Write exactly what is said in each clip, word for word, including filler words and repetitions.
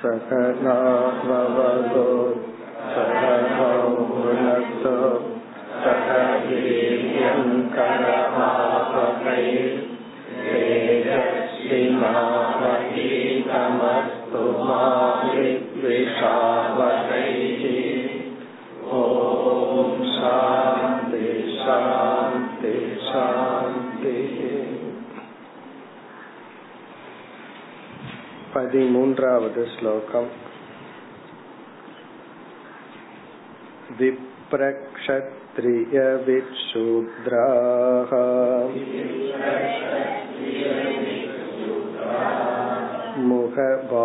சகனா பவது சகனௌ புனக்து சக வீர்யம் கரமா வகை தேஜஸ்வி மாமகி தமஸ்து மா வித்விஷாவஹைஹி. ஓம் சாந்தி சாந்தி சாந்தி. பதிமூன்றாவது ஸ்லோகம். விப்ரக்ஷத்ரிய வித்ஷூத்ராஹ முகபாகூருபாதஜாஹ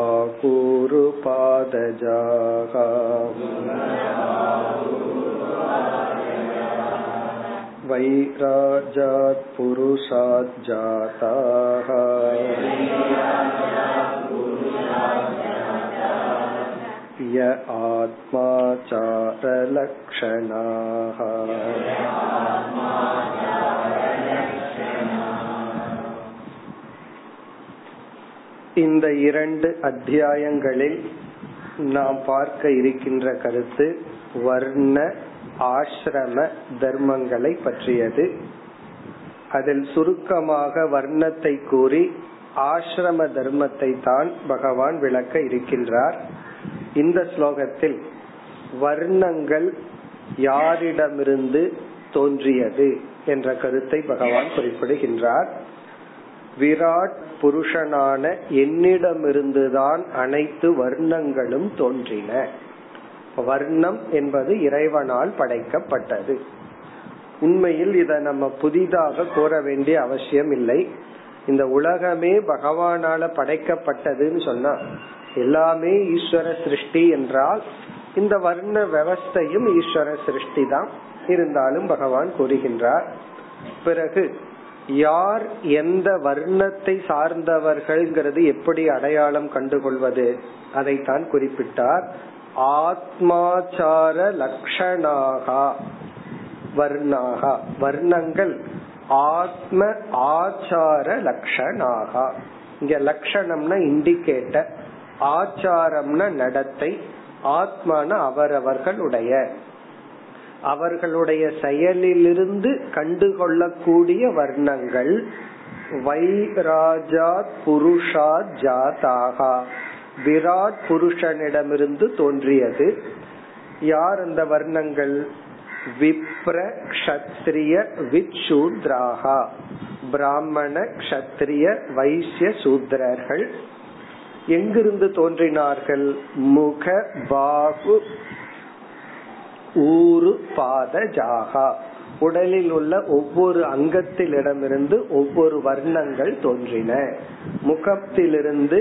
வைராஜாத் புருஷாத் ஜாதாஹ ய ஆத்மாச்சாரலக்ஷணாஹ. இந்த இரண்டு அத்தியாயங்களில் நாம் பார்க்க இருக்கின்ற கருத்து வர்ண ஆசிரம தர்மங்களை பற்றியது. அதில் சுருக்கமாக வர்ணத்தை கூறி ஆசிரம தர்மத்தை தான் பகவான் விளக்க இருக்கின்றார். இந்த ஸ்லோகத்தில் வர்ணங்கள் யாரிடமிருந்து தோன்றியது என்ற கருத்தை பகவான் குறிப்பிடுகின்றார். விராட் புருஷனான என்னிடமிருந்துதான் அனைத்து வர்ணங்களும் தோன்றின. வர்ணம் என்பது இறைவனால் படைக்கப்பட்டது. உண்மையில் இதை நம்ம புதிதாக கோர வேண்டிய அவசியம் இல்லை. இந்த உலகமே பகவானால படைக்கப்பட்டதுன்னு சொன்னா எல்லாமே ஈஸ்வர சிருஷ்டி என்றால் இந்த வர்ண வியவஸ்தையும் ஈஸ்வர சிருஷ்டி தான். இருந்தாலும் பகவான் கூறுகின்றார், பிறகு யார் எந்த வர்ணத்தை சார்ந்தவர்கள்ங்கிறது எப்படி அடையாளம் கண்டுகொள்வது, அதைத்தான் குறிப்பிட்டார். ஆத்மாச்சார லக்ஷணாகா வர்ணாகா, வர்ணங்கள் ஆத்ம ஆச்சார லக்ஷணாகா. இங்க லக்ஷணம்னா இண்டிகேட்டர், ஆச்சாரம்னா நடத்தை, ஆத்மான அவரவர்களுடைய அவர்களுடைய செயலிலிருந்து கண்டுகொள்ளக்கூடிய வர்ணங்கள். வைராஜாத் புருஷாத் ஜாதாகா, விராட் புருஷனிடமிருந்து தோன்றியது. யார் அந்த வர்ணங்கள்? விப்ர க்ஷத்ரிய வித்ஷூத்ராஹா, பிராமண க்ஷத்ரிய வைசிய சூத்ரர்கள். எங்கிருந்து தோன்றினார்கள்? முக பாகு ஊரு பாத ஜாகா, உடலில் உள்ள ஒவ்வொரு அங்கத்திலிடமிருந்து ஒவ்வொரு வர்ணங்கள் தோன்றின. முகத்திலிருந்து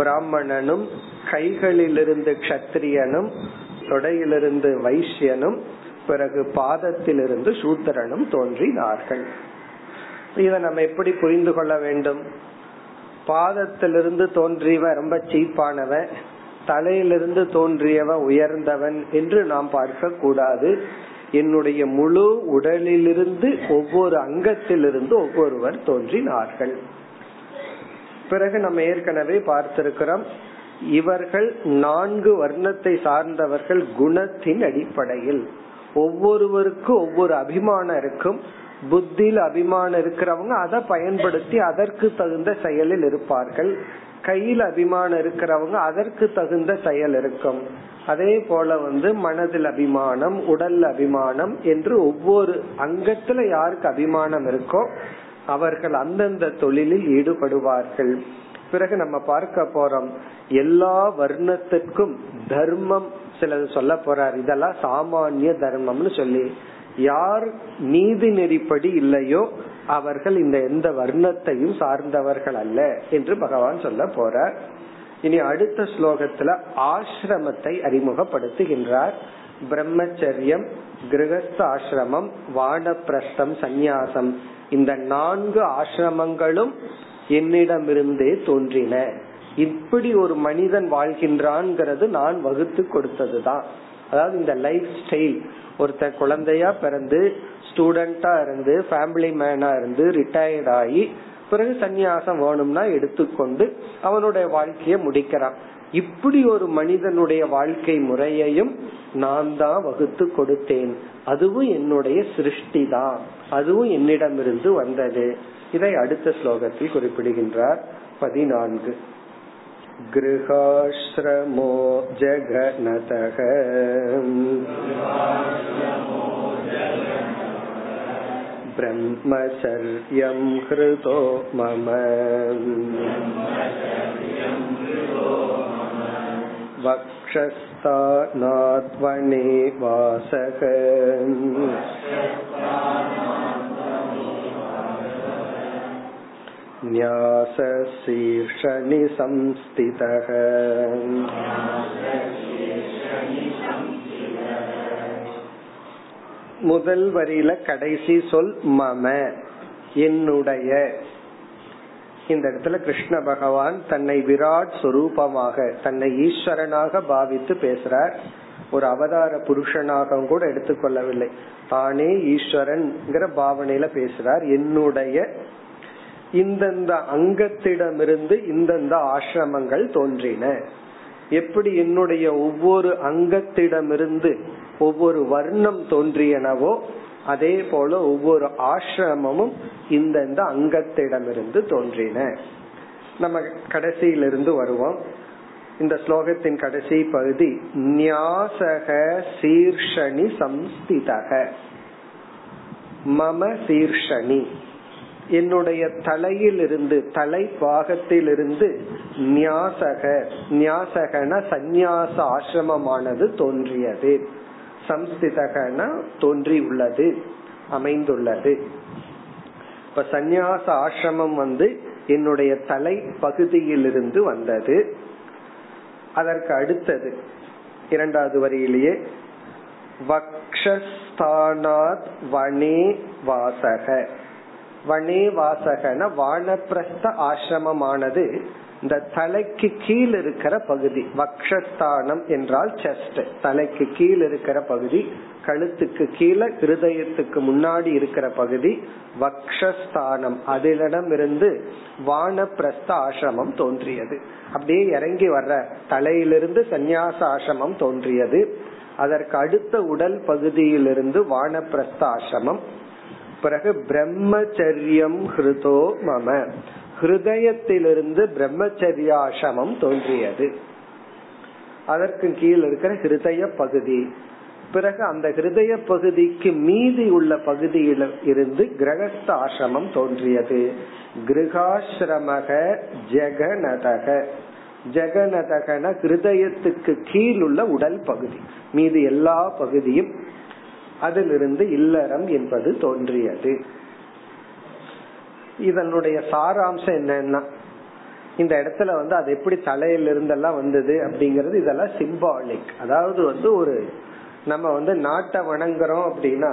பிராமணனும், கைகளிலிருந்து க்ஷத்ரியனும், தொடையிலிருந்து வைசியனும், பிறகு பாதத்திலிருந்து சூத்திரனும் தோன்றினார்கள். இதை நம்ம எப்படி புரிந்து கொள்ள வேண்டும்? பாதத்திலிருந்து தோன்றியவன் ரொம்ப சீப்பானவன், தலையிலிருந்து தோன்றியவன் உயர்ந்தவன் என்று நாம் பார்க்க கூடாது. என்னுடைய முழு உடலிலிருந்து ஒவ்வொரு அங்கத்திலிருந்து ஒவ்வொருவர் தோன்றினார்கள். பிறகு நம்ம ஏற்கனவே பார்த்திருக்கிறோம், இவர்கள் நான்கு வர்ணத்தை சார்ந்தவர்கள் குணத்தின் அடிப்படையில். ஒவ்வொருவருக்கும் ஒவ்வொரு அபிமானம் இருக்கும். புத்தியில் அபிமானம் இருக்கிறவங்க அதை பயன்படுத்தி அதற்கு தகுந்த செயலில் இருப்பார்கள். கையில் அபிமானம் இருக்கிறவங்க அதற்கு தகுந்த செயல் இருக்கும். அதே போல வந்து மனதில் அபிமானம், உடல் அபிமானம் என்று ஒவ்வொரு அங்கத்துல யாருக்கு அபிமானம் இருக்கோ அவர்கள் அந்தந்த தொழிலில் ஈடுபடுவார்கள். பிறகு நம்ம பார்க்க போறோம், எல்லா வர்ணத்திற்கும் தர்மம் சிலது சொல்ல போறார். இதெல்லாம் சாமானிய தர்மம்னு சொல்லி, யார் நீதி நெறிப்படி இல்லையோ அவர்கள் இந்த எந்த வர்ணத்தையும் சார்ந்தவர்கள் அல்ல என்று பகவான் சொல்ல போறார். இனி அடுத்த ஸ்லோகத்துல ஆசிரமத்தை அறிமுகப்படுத்துகின்றார். பிரம்மச்சரியம், கிரகஸ்த ஆசிரமம், வானப்பிரஸ்தம், சந்நியாசம், இந்த நான்கு ஆசிரமங்களும் என்னிடமிருந்தே தோன்றின. இப்படி ஒரு மனிதன் வாழ்கின்றான் நான் வகுத்து கொடுத்ததுதான். அதாவது இந்த லைஃப் ஸ்டைல், ஒருத்த குழந்தையா பிறந்து, ஸ்டூடெண்டா இருந்து, ஃபேமிலி மேனா இருந்து, ரிட்டையர்ட் ஆகி பிறகு சந்நியாசம் வேணும்னா எடுத்துக்கொண்டு அவனுடைய வாழ்க்கைய முடிக்கிறான். இப்படி ஒரு மனிதனுடைய வாழ்க்கை முறையையும் நான் தான் வகுத்து கொடுத்தேன், அதுவும் என்னுடைய சிருஷ்டி தான், அதுவும் என்னிடமிருந்து வந்தது. இதை அடுத்த ஸ்லோகத்தில் குறிப்பிடுகின்றார். பதினான்கு கிருஹாஶ்ரமோ ஜகநதஹ ப்ரஹ்மச்சர்யம் ஹ்ருதோ மம வக்ஷஸ்தாநாத்வனே வாசக ஞாசசீர்ஷணி சம்ஸ்திதஹ. முதல் வரியில கடைசி சொல் மம, என்னுடைய. இந்த இடத்துல கிருஷ்ண பகவான் தன்னை விராட் சொரூபமாக, தன்னை ஈஸ்வரனாக பாவித்து பேசுறார். ஒரு அவதார புருஷனாகவும் கூட எடுத்துக்கொள்ளவில்லை, தானே ஈஸ்வரன் பாவனையில பேசுறார். என்னுடைய இந்தந்த அங்கத்திடமிருந்து இந்தந்த ஆசிரமங்கள் தோன்றின. எப்படி என்னுடைய ஒவ்வொரு அங்கத்திடமிருந்து ஒவ்வொரு வர்ணம் தோன்றியனவோ அதே போல ஒவ்வொரு ஆசிரமமும் இந்தந்த அங்கத்திடமிருந்து தோன்றின. நம்ம கடைசியிலிருந்து வருவோம். இந்த ஸ்லோகத்தின் கடைசி பகுதி ஞாசக சீர்ஷணி சம்ஸ்திதக, மம சீர்ஷணி என்னுடைய தலையிலிருந்து, தலை பாகத்திலிருந்து ஞாசக, ஞாசகன சந்நியாச ஆசிரமமானது தோன்றியது, சம்ஸ்திதகன தோன்றியுள்ளது, அமைந்துள்ளது. இப்ப சந்நியாச ஆசிரமம் வந்து என்னுடைய தலை பகுதியிலிருந்து வந்தது. அதற்கு அடுத்தது இரண்டாவது வரியிலேயே வக்ஷஸ்தானாத் வனே வாசக, வனே வாசகன வானப்பிரஸ்த ஆசிரமமானது இந்த தலைக்கு கீழ் இருக்கிற பகுதி. வக்ஷஸ்தானம் என்றால் செஸ்ட், தலைக்கு கீழ் இருக்கிற பகுதி, கழுத்துக்கு கீழே ஹிருதயத்துக்கு முன்னாடி இருக்கிற பகுதி வக்ஷஸ்தானம். அதிலிருந்து வானப்பிரஸ்த ஆசிரமம் தோன்றியது. அப்படியே இறங்கி வர்ற தலையிலிருந்து சந்நியாச ஆசிரமம் தோன்றியது. அதற்கு அடுத்த உடல் பகுதியிலிருந்து வானப்பிரஸ்த ஆசிரமம். பிறகு பிரம்மச்சரியம் ஹிருதோ மம, ஹிருதயத்திலிருந்து பிரம்மச்சரியாசிரமம் தோன்றியது. அதற்கு கீழ் இருக்கிற ஹிருதய பகுதி. பிறகு அந்த ஹிருதய பகுதிக்கு மீதி உள்ள பகுதியில இருந்து கிரகஸ்த ஆசிரமம் தோன்றியது. கிருஹாஶ்ரமக ஜகநதக, ஜகநதகன ஹிருதயத்துக்கு கீழ் உள்ள உடல் பகுதி, மீதி எல்லா பகுதியும். அதிலிருந்து இல்லறம் என்பது தோன்றியது. இதனுடைய சாராம்சம் என்னன்னா, இந்த இடத்துல வந்து அது எப்படி தலையிலிருந்தெல்லாம் வந்தது அப்படிங்கறது இதெல்லாம் சிம்பாலிக். அதாவது வந்து ஒரு நம்ம வந்து நாட்டை வணங்குறோம் அப்படின்னா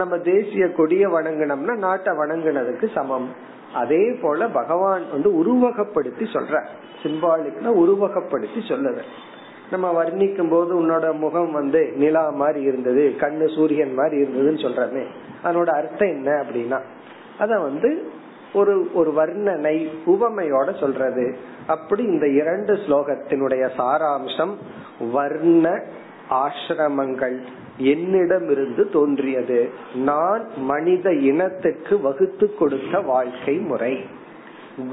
நம்ம தேசிய கொடிய வணங்கினோம்னா நாட்டை வணங்கினதுக்கு சமம். அதே போல பகவான் வந்து உருவகப்படுத்தி சொல்ற, சிம்பாலிக்னா உருவகப்படுத்தி சொல்லுது. நம்ம வர்ணிக்கும் போது உன்னோட முகம் வந்து நிலா மாதிரி இருந்தது, கண்ணு சூரியன் மாதிரி இருந்ததுன்னு சொல்றமே, அதனோட அர்த்தம் என்ன அப்படின்னா அத வந்து ஒரு ஒரு வர்ணனை உவமையோட சொல்றது. அப்படி இந்த இரண்டு ஸ்லோகத்தினுடைய சாராம்சம் வர்ண ஆசிரமங்கள் என்னிடமிருந்து தோன்றியது, நான் மனித இனத்துக்கு வகுத்து கொடுத்த வாழ்க்கை முறை.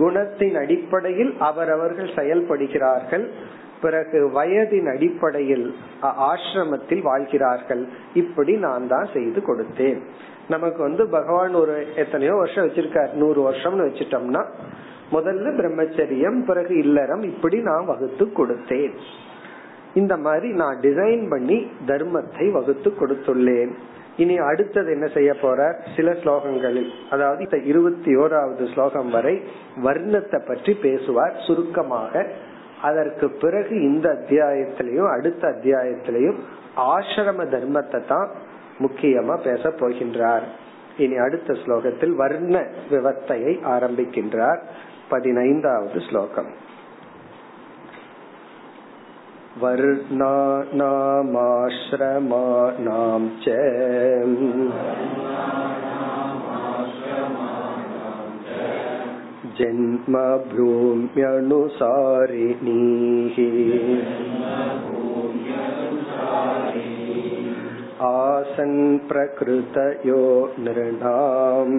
குணத்தின் அடிப்படையில் அவரவர்கள் செயல்படுகிறார்கள், பிறகு வயதின் அடிப்படையில் ஆசிரமத்தில் வாழ்கிறார்கள். இப்படி நான் தான் செய்து கொடுத்தேன். நமக்கு வந்து பகவான் ஒரு எத்தனையோ வருஷம் வச்சிருக்கார், நூறு வருஷம்னு வச்சிட்டோம்னா முதல்ல பிரம்மச்சரியம், பிறகு இல்லறம், இப்படி நான் வகுத்து கொடுத்தேன். இந்த மாதிரி நான் டிசைன் பண்ணி தர்மத்தை வகுத்து கொடுத்துள்ளேன். இனி அடுத்தது என்ன செய்ய போற, சில ஸ்லோகங்களில், அதாவது இருபத்தி ஓராவது ஸ்லோகம் வரை வர்ணத்தை பற்றி பேசுவார் சுருக்கமாக. அதற்கு பிறகு இந்த அத்தியாயத்திலையும் அடுத்த அத்தியாயத்திலையும் ஆசிரம தர்மத்தை தான் முக்கியமா பேச போகின்றார். இனி அடுத்த ஸ்லோகத்தில் வர்ண விவத்தையை ஆரம்பிக்கின்றார். பதினைந்தாவது ஸ்லோகம் வர்ணாநாமாஶ்ரமாணாம் ச ஜென்ம பூம்யனுசாரிணீ ஆசன் ப்ரக்ருதயோ நிருணாம்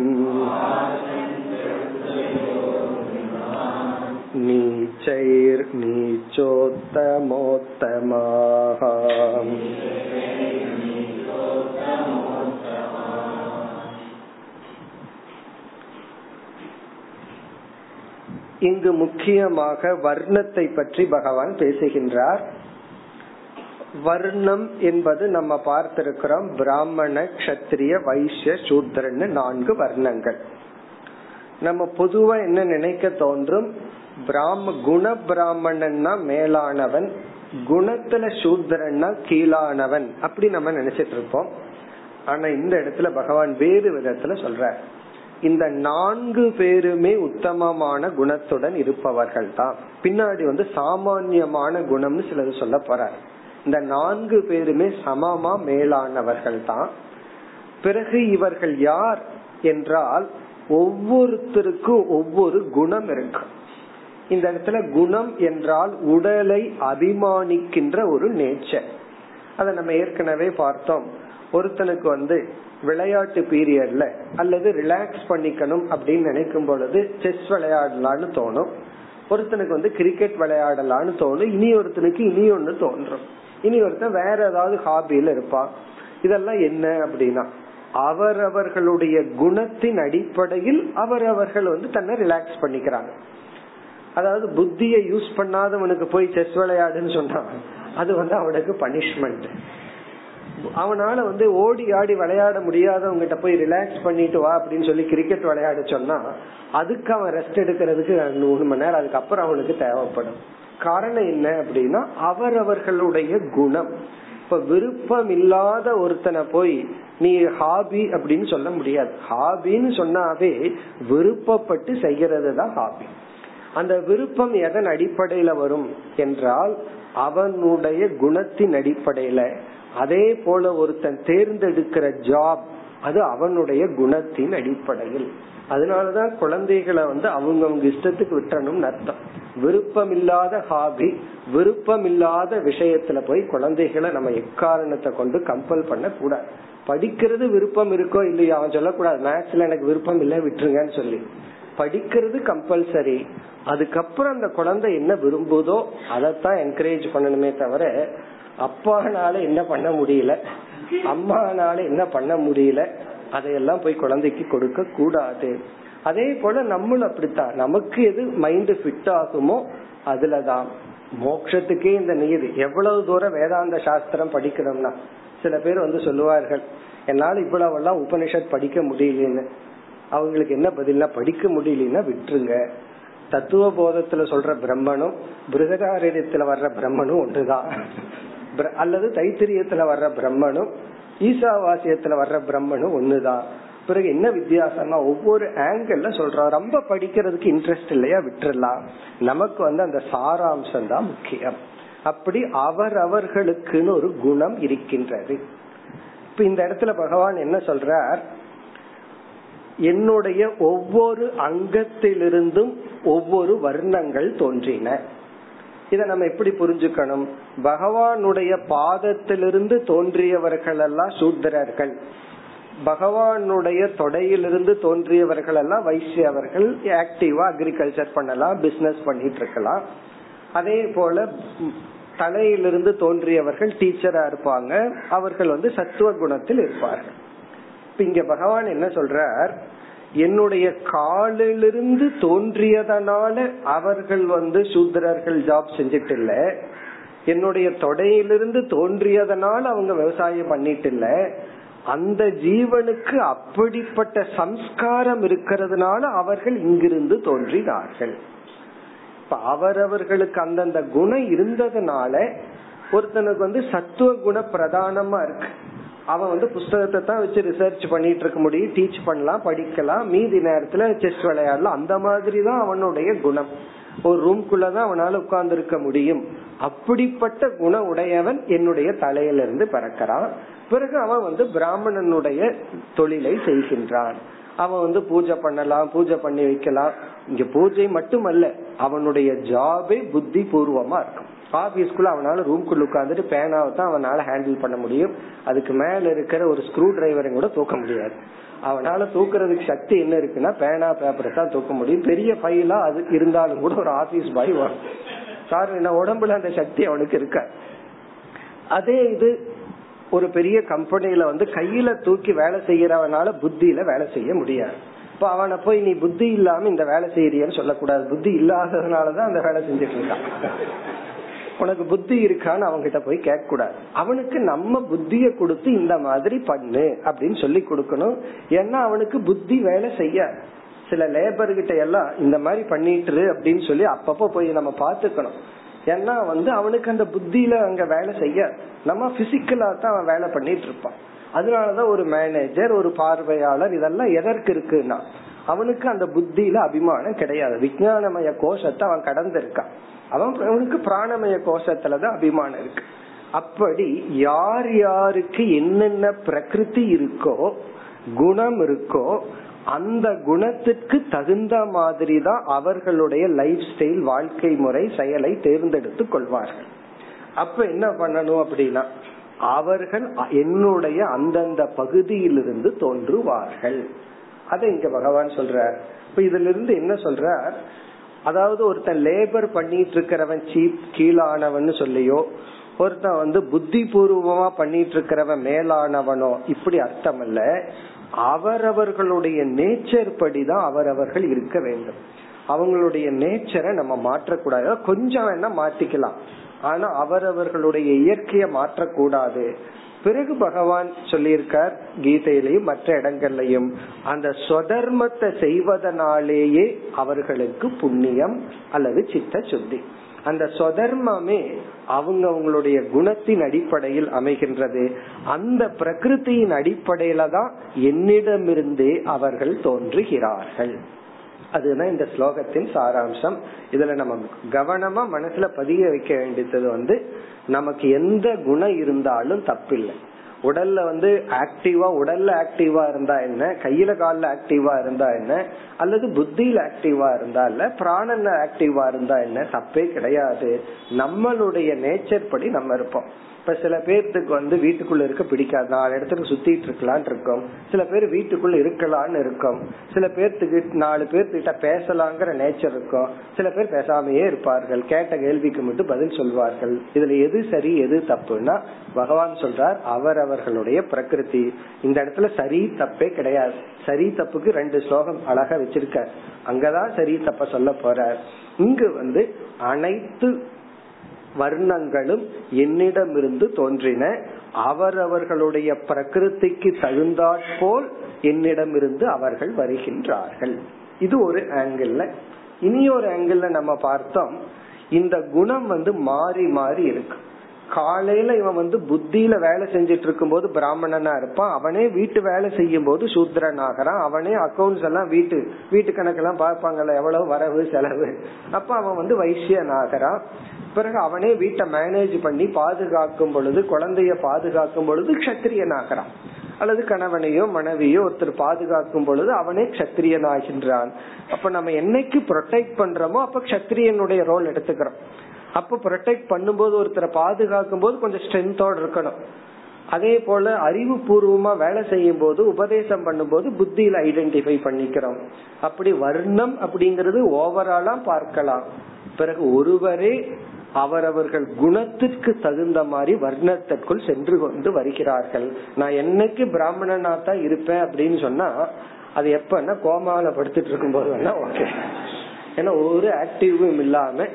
நீச்சைர் நீச்சோத்தமோத்தமாஹ. இங்கு முக்கியமாக வர்ணத்தை பற்றி பகவான் பேசுகின்றார். வர்ணம் என்பது நம்ம பார்த்திருக்கிறோம், பிராமண கஷத்திரிய வைசிய சூத்ரன்னு நான்கு வர்ணங்கள். நம்ம பொதுவா என்ன நினைக்க தோன்றும், பிராம குண பிராமணன்னா மேலானவன், குணத்துல சூத்ரன்னா கீழானவன், அப்படி நம்ம நினைச்சிட்டு இருப்போம். ஆனா இந்த இடத்துல பகவான் வேறு விதத்துல சொல்றார், இந்த நான்கு பேருமே உத்தமமான குணத்துடன் இருப்பவர்கள் தான். பின்னாடி வந்து சாமான்யமான குணம்னு சிலது சொல்ல போறார். இந்த நான்கு பேருமே சமமா மேலானவர்கள் தான். பிறகு இவர்கள் யார் என்றால், ஒவ்வொருத்தருக்கும் ஒவ்வொரு குணம் இருக்கு. இந்த இடத்துல குணம் என்றால் உடலை அபிமானிக்கின்ற ஒரு நேச்சர். அத நம்ம ஏற்கனவே பார்த்தோம். ஒருத்தனுக்கு வந்து விளையாட்டு பீரியட்ல அல்லது ரிலாக்ஸ் பண்ணிக்கணும் அப்படின்னு நினைக்கும் பொழுது செஸ் விளையாடலான்னு தோணும், ஒருத்தனுக்கு வந்து கிரிக்கெட் விளையாடலான்னு தோணும், இனி ஒருத்தனுக்கு இனி ஒன்னு தோன்றும், இனி ஒருத்தன் வேற ஏதாவது ஹாபியில இருப்பான். இதெல்லாம் என்ன அப்படின்னா, அவரவர்களுடைய குணத்தின் அடிப்படையில் அவரவர்கள் வந்து தன்னை ரிலாக்ஸ் பண்ணிக்கிறாங்க. அதாவது புத்தியை யூஸ் பண்ணாதவனுக்கு போய் செஸ் விளையாடுன்னு சொன்னா அது வந்து அவனுக்கு பனிஷ்மெண்ட். அவனால வந்து ஓடி ஆடி விளையாட முடியாதவங்கிட்ட போய் ரிலாக்ஸ் பண்ணிட்டு வா அப்படின்னு சொல்லி கிரிக்கெட் விளையாட சொன்னா அதுக்கு அவன் ரெஸ்ட் எடுக்கிறதுக்கு மூணு மணி நேரம் அதுக்கப்புறம் அவனுக்கு தேவைப்படும். காரணம் என்ன அப்படின்னா, அவரவர்களுடைய குணம். இப்ப விருப்பம் இல்லாத ஒருத்தனை போய் நீ ஹாபி அப்படின்னு சொல்ல முடியாது. ஹாபின்னு சொன்னாவே விருப்பப்பட்டு செய்கிறது தான் ஹாபி. அந்த விருப்பம் எதன் அடிப்படையில வரும் என்றால் அவனுடைய குணத்தின் அடிப்படையில. அதே போல ஒருத்தன் தேர்ந்தெடுக்கிற ஜாப் அது அவனுடைய குணத்தின் அடிப்படையில். அதனாலதான் குழந்தைகளை வந்து அவங்கவுங்க இஷ்டத்துக்கு விட்டணும் அர்த்தம். விருப்பம் இல்லாத ஹாபி, விருப்பம் இல்லாத விஷயத்துல போய் குழந்தைகளை நம்ம எக்காரணத்தை கொண்டு கம்பல் பண்ண கூடாது. படிக்கிறது விருப்பம் இருக்கோ இல்லையோ அவன் சொல்லக்கூடாது மேக்ஸ்ல எனக்கு விருப்பம் இல்லை விட்டுருங்கன்னு சொல்லி. படிக்கிறது கம்பல்சரி. அதுக்கப்புறம் அந்த குழந்தை என்ன விரும்புதோ அதத்தான் என்கரேஜ் பண்ணணுமே தவிர அப்பானால என்ன பண்ண முடியல அம்மானால என்ன பண்ண முடியல அதையெல்லாம் போய் குழந்தைக்கு கொடுக்க கூடாது. அதே போல நம்மளும் அப்படித்தான், நமக்கு எது மைண்ட் ஃபிட் ஆகுமோ அதுலதான் மோட்சத்துக்கே இந்த நீதி. எவ்வளவு தூரம் வேதாந்த சாஸ்திரம் படிக்கிறோம்னா சில பேர் வந்து சொல்லுவார்கள் என்னால இவ்வளவெல்லாம் உபனிஷத் படிக்க முடியலன்னு. அவங்களுக்கு என்ன பதில்னா, படிக்க முடியலன்னா விட்டுருங்க, தத்துவ போதத்துல சொல்ற பிரம்மனும் பிருகதாரண்யத்துல வர்ற பிரம்மனும் ஒன்றுதான், அல்லது தைத்திரியத்துல வர்ற பிரம்மனும் ஈசாவாசியத்துல வர்ற பிரம்மனும் ஒண்ணுதான். பிறகு என்ன வித்தியாசம்னா ஒவ்வொரு ஆங்கிள் சொல்றோம். ரொம்ப படிக்கிறதுக்கு இன்ட்ரெஸ்ட் இல்லையா விட்டுறலாம், நமக்கு வந்து அந்த சாராம்சம் தான் முக்கியம். அப்படி அவரவர்களுக்குன்னு ஒரு குணம் இருக்கின்றது. இப்ப இந்த இடத்துல பகவான் என்ன சொல்றார், என்னுடைய ஒவ்வொரு அங்கத்திலிருந்தும் ஒவ்வொரு வர்ணங்கள் தோன்றின. இத நம்ம எப்படி புரிஞ்சுக்கணும், பகவானுடைய பாதத்திலிருந்து தோன்றியவர்கள் எல்லாம் சூத்ரர்கள், பகவானுடைய தொடையிலிருந்து தோன்றியவர்கள் எல்லாம் வைசியவர்கள், ஆக்டிவா அக்ரிகல்ச்சர் பண்ணலாம், பிசினஸ் பண்ணிட்டு இருக்கலாம். அதே போல தலையிலிருந்து தோன்றியவர்கள் டீச்சரா இருப்பாங்க, அவர்கள் வந்து சத்துவ குணத்தில் இருப்பார்கள். இங்க பகவான் என்ன சொல்றார், என்னுடைய காலிலிருந்து தோன்றியதனால அவர்கள் வந்து சூத்ரர்கள் ஜாப் செஞ்சிட்டு இல்ல, என்னுடைய தொடையிலிருந்து தோன்றியதனால அவங்க விவசாயம் பண்ணிட்டு இல்ல, அந்த ஜீவனுக்கு அப்படிப்பட்ட சம்ஸ்காரம் இருக்கிறதுனால அவர்கள் இங்கிருந்து தோன்றினார்கள். இப்ப அவரவர்களுக்கு அந்தந்த குணம் இருந்ததுனால ஒருத்தனுக்கு வந்து சத்துவ குண பிரதானமா இருக்கு, அவன் வந்து புஸ்தகத்தை தான் வச்சு ரிசர்ச் பண்ணிட்டு இருக்க முடியும், டீச் பண்ணலாம், படிக்கலாம், மீதி நேரத்துல செஸ் விளையாடலாம். அந்த மாதிரி தான் அவனுடைய குணம். ஒரு ரூம்குள்ளதான் அவனால உட்கார்ந்து இருக்க முடியும். அப்படிப்பட்ட குண உடையவன் என்னுடைய தலையிலிருந்து பிறக்கிறான். பிறகு அவன் வந்து பிராமணனுடைய தொழிலை செய்கின்றான். அவன் வந்து பூஜை பண்ணலாம், பூஜை பண்ணி வைக்கலாம். இங்க பூஜை மட்டுமல்ல, அவனுடைய ஜாபே புத்தி பூர்வமா இருக்கும். ஆபீஸ்க்குள்ள அவனால ரூம்குள்ள உட்காந்துட்டு பேனாவை தான் அவனால ஹேண்டில் பண்ண முடியும். அதுக்கு மேல இருக்கிற ஒரு ஸ்க்ரூ டிரைவரையும் கூட தூக்க முடியாது. அவனால தூக்குறதுக்கு சக்தி என்ன இருக்குன்னா பேனா பேப்பரை தான் தூக்க முடியும். பெரிய ஃபைலா அது இருந்தாலும் கூட ஒரு ஆபீஸ் பாய் வரும் சார் என்ன உடம்புல அந்த சக்தி அவனுக்கு இருக்க. அதே இது ஒரு பெரிய கம்பெனியில வந்து கையில தூக்கி வேலை செய்யறவனால புத்தியில வேலை செய்ய முடியாது. இப்ப அவனை போய் நீ புத்தி இல்லாம இந்த வேலை செய்யறியன்னு சொல்லக்கூடாது. புத்தி இல்லாததுனாலதான் அந்த வேலை செஞ்சுட்டு இருக்கான். உனக்கு புத்தி இருக்கான்னு அவங்கிட்ட போய் கேட்க கூடாது. அவனுக்கு நம்ம புத்திய கொடுத்து இந்த மாதிரி பண்ணு அப்படின்னு சொல்லி கொடுக்கணும். ஏன்னா அவனுக்கு புத்தி வேலை செய்யாது. சில லேபர் கிட்ட எல்லாம் இந்த மாதிரி பண்ணிட்டு அப்படின்னு சொல்லி அப்பப்போ போய் நம்ம பாத்துக்கணும். ஏன்னா வந்து அவனுக்கு அந்த புத்தியில அங்க வேலை செய்ய நம்ம பிசிக்கலா தான் அவன் வேலை பண்ணிட்டு இருப்பான். அதனாலதான் ஒரு மேனேஜர், ஒரு பார்வையாளர் இதெல்லாம் எதற்கு இருக்குன்னா அவனுக்கு அந்த புத்தியில அபிமானம் கிடையாது. விஞ்ஞானமய கோஷத்தை அவன் கடந்திருக்கான். அவன் அவனுக்கு பிராணமய கோஷத்துலதான் அபிமானம் இருக்கு. அப்படி யார் யாருக்கு என்னென்ன பிரகிருதி இருக்கோ, குணம் இருக்கோ, அந்த குணத்திற்கு தகுந்த மாதிரி தான் அவர்களுடைய லைஃப் ஸ்டைல், வாழ்க்கை முறை, செயலை தேர்ந்தெடுத்து கொள்வார்கள். அப்ப என்ன பண்ணணும் அப்படின்னா அவர்கள் என்னுடைய அந்தந்த பகுதியிலிருந்து தோன்றுவார்கள். அதை இங்க பகவான் சொல்றார். இப்ப இதுல இருந்து என்ன சொல்றார், அதாவது ஒருத்தன் லேபர் பண்ணிட்டு இருக்கிறவன் சீப் கீழானவன்னு சொல்லியோ, ஒருத்தன் வந்து புத்தி பூர்வமா பண்ணிட்டு இருக்கிறவன் மேலானவனோ இப்படி அர்த்தம் அல்ல. அவரவர்களுடைய நேச்சர் படிதான் அவரவர்கள் இருக்க வேண்டும். அவங்களுடைய நேச்சரை நம்ம மாற்றக்கூடாது. கொஞ்சம் என்ன மாத்திக்கலாம், ஆனா அவரவர்களுடைய இயற்கையை மாற்றக்கூடாது. பிறகு பகவான் சொல்லியிருக்கார் கீதையிலையும் மற்ற இடங்கள்லையும், அந்த ஸ்வதர்மத்தை செய்வதனாலேயே அவர்களுக்கு புண்ணியம் அல்லது சித்த சுத்தி. அந்த சொதர்மமே அவங்க அவங்களுடைய குணத்தின் அடிப்படையில் அமைகின்றது. அந்த பிரகிருத்தின் அடிப்படையில தான் என்னிடமிருந்தே அவர்கள் தோன்றுகிறார்கள். அதுதான் இந்த ஸ்லோகத்தின் சாராம்சம். இதுல நம்ம கவனமா மனசுல பதிய வைக்க வேண்டியது வந்து, நமக்கு எந்த குணம் இருந்தாலும் தப்பில்லை. உடல்ல வந்து ஆக்டிவா, உடல்ல ஆக்டிவா இருந்தா என்ன, கையில கால்ல ஆக்டிவா இருந்தா என்ன, அல்லது புத்தியில ஆக்டிவா இருந்தா இல்ல, பிராணன்ல ஆக்டிவா இருந்தா என்ன, தப்பே கிடையாது. நம்மளுடைய நேச்சர் படி நம்ம இருப்போம். இப்ப சில பேர்த்துக்கு வந்து வீட்டுக்குள்ள இருக்க பிடிக்காது, நாலு இடத்துக்கு சுத்திட்டு இருக்கலான் இருக்கும். சில பேர் வீட்டுக்குள்ள இருக்கலான்னு இருக்கும். சில பேர்த்துக்கு நாலு பேர்த்துக்கிட்ட பேசலாங்கிற நேச்சர் இருக்கும். சில பேர் பேசாமையே இருப்பார்கள். கேட்ட கேள்விக்கு மட்டும் பதில் சொல்வார்கள். இதுல எது சரி எது தப்புன்னா பகவான் சொல்றார் அவரவர்களுடைய பிரகிருதி. இந்த இடத்துல சரி தப்பே கிடையாது. சரி தப்புக்கு ரெண்டு ஸ்லோகம் அழகா வச்சிருக்க. அங்கதான் சரி தப்ப சொல்ல போற. இங்கு வந்து அனைத்து வர்ணங்களும் என்னிடமிருந்து தோன்றின, அவரவர்களுடைய பிரகிருதிக்கு தகுந்தாற்போல் என்னிடமிருந்து அவர்கள் வருகின்றார்கள். இது ஒரு ஆங்கிள். இனி ஒரு ஆங்கிள் நம்ம பார்த்தோம், இந்த குணம் வந்து மாறி மாறி இருக்கு. காலையில இவன் வந்து புத்தியில வேலை செஞ்சிட்டு இருக்கும் போது பிராமணனா இருப்பான். அவனே வீட்டு வேலை செய்யும் போது சூத்ரன் ஆகிறான். அவனே அக்கௌண்ட்ஸ் எல்லாம் வீட்டு வீட்டு கணக்கெல்லாம் பார்ப்பாங்கல்ல, எவ்வளவு வரவு செலவு, அப்ப அவன் வந்து வைசியன் ஆகிறான். பிறகு அவனே வீட்டை மேனேஜ் பண்ணி பாதுகாக்கும் பொழுது, குழந்தைய பாதுகாக்கும் பொழுது க்ஷத்திரியன் ஆகிறான். அல்லது கணவனையோ மனைவியோ ஒருத்தர் பாதுகாக்கும் பொழுது அவனே க்ஷத்திரியன் ஆகின்றான். அப்ப நம்ம என்னைக்கு ப்ரொடெக்ட் பண்றோமோ அப்ப க்ஷத்திரியனுடைய ரோல் எடுத்துக்கிறோம். அப்ப ப்ரொடெக்ட் பண்ணும்போது, ஒருத்தரை பாதுகாக்கும் போது கொஞ்சம் ஸ்ட்ரென்த்தோட இருக்கணும். அதே போல அறிவு பூர்வமா வேலை செய்யும் போது, உபதேசம் பண்ணும் போது புத்தியில ஐடென்டிஃபை பண்ணிக்கிறோம். அப்படி வர்ணம் அப்படிங்கறது ஓவராலா பார்க்கலாம். பிறகு ஒருவரே அவரவர்கள் குணத்திற்கு தகுந்த மாதிரி வர்ணத்திற்குள் சென்று கொண்டு வருகிறார்கள். நான் என்னைக்கு பிராமணனா தான் இருப்பேன் அப்படின்னு சொன்னா அது எப்பன்னா கோமால படுத்துட்டு இருக்கும் போது வேணா ஓகே. ஏன்னா ஒரு ஆக்டிவும் இல்லாம,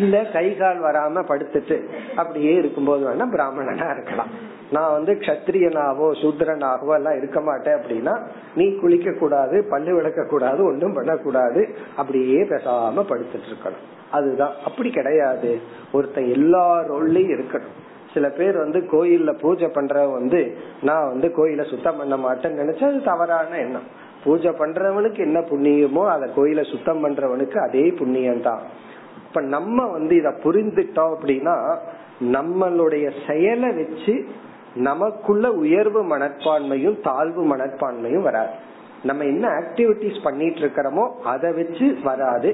இல்ல கை கால் வராம படுத்துட்டு அப்படியே இருக்கும்போது வேணா பிராமணனா இருக்கலாம். நான் வந்து க்ஷத்திரியனாவோ சூத்ரனாகவோ எல்லாம் இருக்க மாட்டேன் அப்படின்னா நீ குளிக்க கூடாது, பல்லு விளக்க கூடாது, ஒன்றும் பண்ணக்கூடாது, அப்படியே பேசாம படுத்துட்டு இருக்கணும். அதுதான். அப்படி கிடையாது, ஒருத்தன் எல்லா ரோல்லையும் இருக்கணும். சில பேர் வந்து கோயில்ல பூஜை பண்ற வந்து நான் வந்து கோயில சுத்தம் பண்ண மாட்டேன்னு நினைச்சா அது தவறான எண்ணம். பூஜை பண்றவனுக்கு என்ன புண்ணியமோ அத கோயில சுத்தம் பண்றவனுக்கு அதே புண்ணியம் தான். இப்ப நம்ம வந்து இத புரிந்துட்டோம் அப்படின்னா நம்மளுடைய செயலை வச்சு நமக்குள்ள உயர்வு மனப்பான்மையும் தாழ்வு மனப்பான்மையும் வராது. நம்ம என்ன ஆக்டிவிட்டிஸ் பண்ணிட்டு இருக்கிறோமோ அதை வச்சு வராது.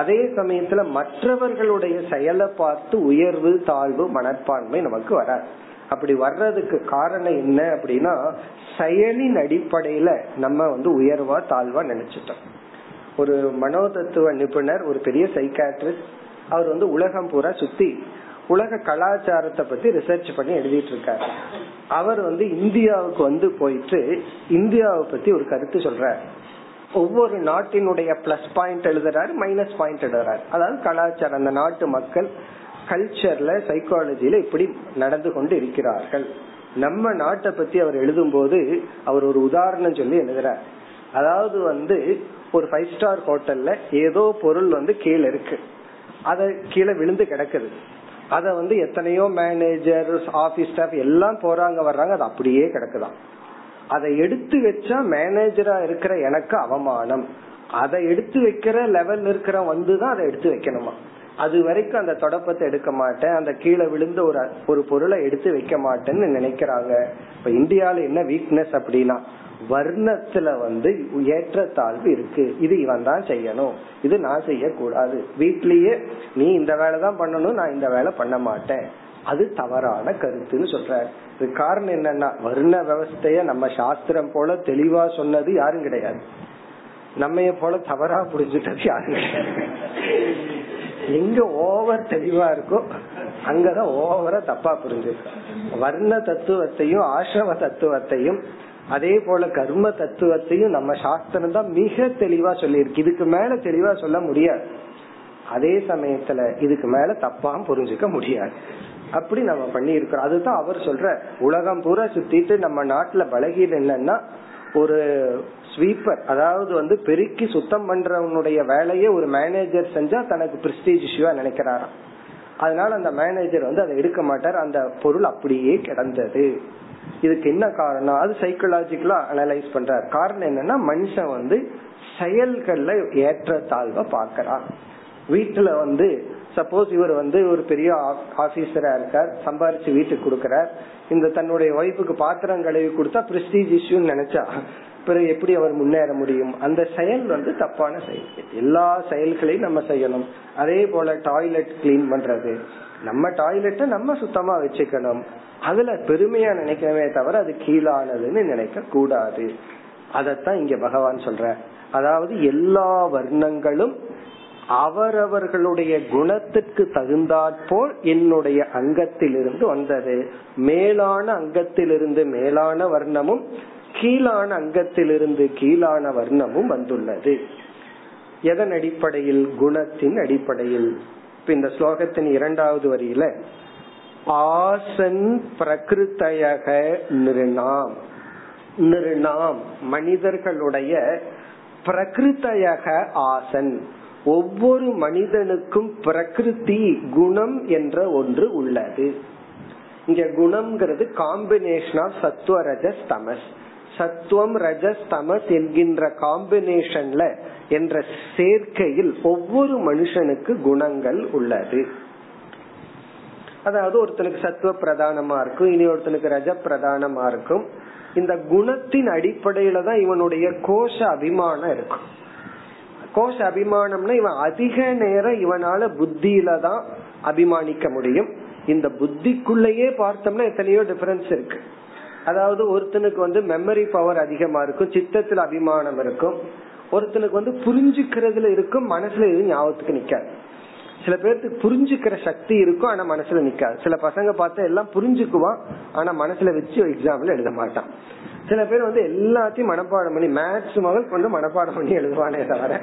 அதே சமயத்துல மற்றவர்களுடைய செயலை பார்த்து உயர்வு தாழ்வு மனப்பான்மை நமக்கு வராது. அப்படி வர்றதுக்கு காரணம் என்ன அப்படின்னா, செயலின் அடிப்படையில நம்ம வந்து உயர்வா தாழ்வா நினைச்சிட்டோம். ஒரு மனோ தத்துவ நிபுணர், ஒரு பெரிய சைக்காட்ரிஸ்ட், அவர் வந்து உலகம் பூரா சுத்தி உலக கலாச்சாரத்தை பத்தி ரிசர்ச் பண்ணி எழுதிட்டு இருக்காரு. அவர் வந்து இந்தியாவுக்கு வந்து போயிட்டு இந்தியாவை பத்தி ஒரு கருத்து சொல்றாரு. ஒவ்வொரு நாட்டினுடைய பிளஸ் பாயிண்ட் எழுதுறாரு, மைனஸ் பாயிண்ட் எழுதுறாரு. அதாவது கலாச்சாரம், அந்த நாட்டு மக்கள் கல்ச்சர்ல சைக்காலஜில இப்படி நடந்து கொண்டு இருக்கிறார்கள். நம்ம நாட்டை பத்தி அவர் எழுதும் போது அவர் ஒரு உதாரணம் சொல்லி எழுதுறாரு. அதாவது வந்து ஒரு ஃபைவ் ஸ்டார் ஹோட்டல்ல ஏதோ பொருள் வந்து கீழே இருக்கு, அத கீழே விழுந்து கிடக்குது. அத வந்து எத்தனையோ மேனேஜர், ஆபீஸ் ஸ்டாஃப் எல்லாம் போறாங்க வர்றாங்க, அது அப்படியே கிடக்குதான். அதை எடுத்து வச்சா மேனேஜரா இருக்கிற எனக்கு அவமானம், அதை எடுத்து வைக்கிற லெவல் இருக்கிற வந்துதான் அதை எடுத்து வைக்கணுமா. அது வரைக்கும் அந்த தொடப்பத்தை எடுக்க மாட்டேன், அந்த கீழே விழுந்த ஒரு ஒரு பொருளை எடுத்து வைக்க மாட்டேன்னு நினைக்கிறாங்க. இப்ப இந்தியால என்ன வீக்னஸ் அப்படின்னா, வர்ணத்துல வந்து ஏற்றத்தாழ்வு இருக்கு. இது இவன் தான் செய்யணும், இது நான் செய்யக்கூடாது. வீட்லயே நீ இந்த வேலை தான் பண்ணணும், நான் இந்த வேலை பண்ண மாட்டேன். அது தவறான கருத்துன்னு சொல்றாரு. இது காரணம் என்னன்னா, வர்ண வியவஸ்தைய நம்ம சாஸ்திரம் போல தெளிவா சொன்னது யாரும் கிடையாது, நம்மைய போல தவறா புரிஞ்சுட்டது யாரும் கிடையாது. எங்க ஓவர் தெளிவா இருக்கோ அங்கதான் ஓவரா தப்பா புரிஞ்சிருக்க. வர்ண தத்துவத்தையும் ஆசிரம தத்துவத்தையும் அதே போல கர்ம தத்துவத்தையும் நம்ம சாஸ்திரம் தான் மிக தெளிவா சொல்லிருக்கு. இதுக்கு மேல தெளிவா சொல்ல முடியாது. அதே சமயத்துல இதுக்கு மேல தப்பா புரிஞ்சுக்க முடியாது. அப்படி நம்ம பண்ணி இருக்கிறோம். அதுதான் அவர் சொல்ற. உலகம் பூரா சுத்திட்டு நம்ம நாட்டுல பலகீடு என்னன்னா, ஒரு ஸ்வீப்பர், அதாவது வந்து பெருக்கி சுத்தம் பண்றவனுடைய வேலையை ஒரு மேனேஜர் செஞ்சா தனக்கு பிரஸ்டீஜ் இஷ்யூவா நினைக்கிறாராம். அதனால அந்த மேனேஜர் வந்து அதை எடுக்க மாட்டார், அந்த பொருள் அப்படியே கிடந்தது. இதுக்கு என்ன காரணம்? அது சைக்கலாஜிக்கலா அனலைஸ் பண்றார். காரணம் என்னன்னா, மனுஷன் வந்து செயல்கள்ல ஏற்றத்தாழ்வ பாக்கிறான். வீட்டுல வந்து சப்போஸ் இவர் வந்து ஒரு பெரிய ஆபீசரா இருக்கார், சம்பாரிச்சு வீட்டுக்கு கொடுக்கிறார். இந்த தன்னுடைய ஒய்ஃபுக்கு பாத்திரம் கழுவி கொடுத்தா பிரஸ்டீஜ் இஷ்யூன்னு நினைச்சா பிறகு எப்படி அவர் முன்னேற முடியும்? அந்த செயல் வந்து தப்பான செயல். எல்லா செயல்களையும் நம்ம செய்யணும். அதே போல டாய்லெட் கிளீன் பண்றது, நம்ம டாய்லெட்டை நம்ம சுத்தமா வச்சுக்கணும், அதுல பெருமையா நினைக்கவே தவிர அது கீழானதுன்னு நினைக்க கூடாது. அதத்தான் இங்க பகவான் சொல்ற. அதாவது எல்லா வர்ணங்களும் அவரவர்களுடைய குணத்திற்கு தகுந்தாற்போல் என்னுடைய அங்கத்திலிருந்து வந்தது. மேலான அங்கத்திலிருந்து மேலான வர்ணமும் கீழான அங்கத்திலிருந்து கீழான வர்ணமும் வந்துள்ளது. எதன் அடிப்படையில்? குணத்தின் அடிப்படையில். இப்ப இந்த ஸ்லோகத்தின் இரண்டாவது வரியில ஆசன் பிரகிருத்தயக நிருணாம், நிருணாம் மனிதர்களுடைய பிரகிருத்தயக ஆசன், ஒவ்வொரு மனிதனுக்கும் பிரகிருதி குணம் என்ற ஒன்று உள்ளது. இங்க குணம்ங்கிறது காம்பினேஷன் ஆஃப் சத்துவ ரஜஸ் தமஸ். சத்துவம் ரஜஸ் தமஸ் என்கின்ற காம்பினேஷன்ல என்ற சேர்க்கையில் ஒவ்வொரு மனுஷனுக்கு குணங்கள் உள்ளது. அதாவது ஒருத்தனுக்கு சத்துவ பிரதானமா இருக்கும், இனி ஒருத்தனுக்கு ரஜ பிரதானமா இருக்கும். இந்த குணத்தின் அடிப்படையில தான் இவனுடைய கோஷ அபிமானம் இருக்கும். கோஷ அபிமானம்னா இவன் அதிக நேரம் இவனால புத்தியில தான் அபிமானிக்க முடியும். இந்த புத்திக்குள்ளேயே பார்த்தோம்னா எத்தனையோ டிஃபரன்ஸ் இருக்கு. அதாவது ஒருத்தனுக்கு வந்து மெமரி பவர் அதிகமா இருக்கும், சித்தத்துல அபிமானம் இருக்கும். ஒருத்தனுக்கு வந்து புரிஞ்சுக்கிறதுல இருக்கும், மனசுல எதுவும் ஞாபகத்துக்கு நிக்காது. சில பேருக்கு புரிஞ்சுக்கிற சக்தி இருக்கும், ஆனா மனசுல நிக்காது. சில பசங்க பார்த்தா எல்லாம் புரிஞ்சுக்குவான், ஆனா மனசுல வச்சு எக்ஸாம்ல எழுத மாட்டான். சில பேர் வந்து எல்லாத்தையும் மனப்பாடம் பண்ணி, மேத்ஸ் முதல் கொண்டு மனப்பாடம் பண்ணி எழுதுவானே தவிர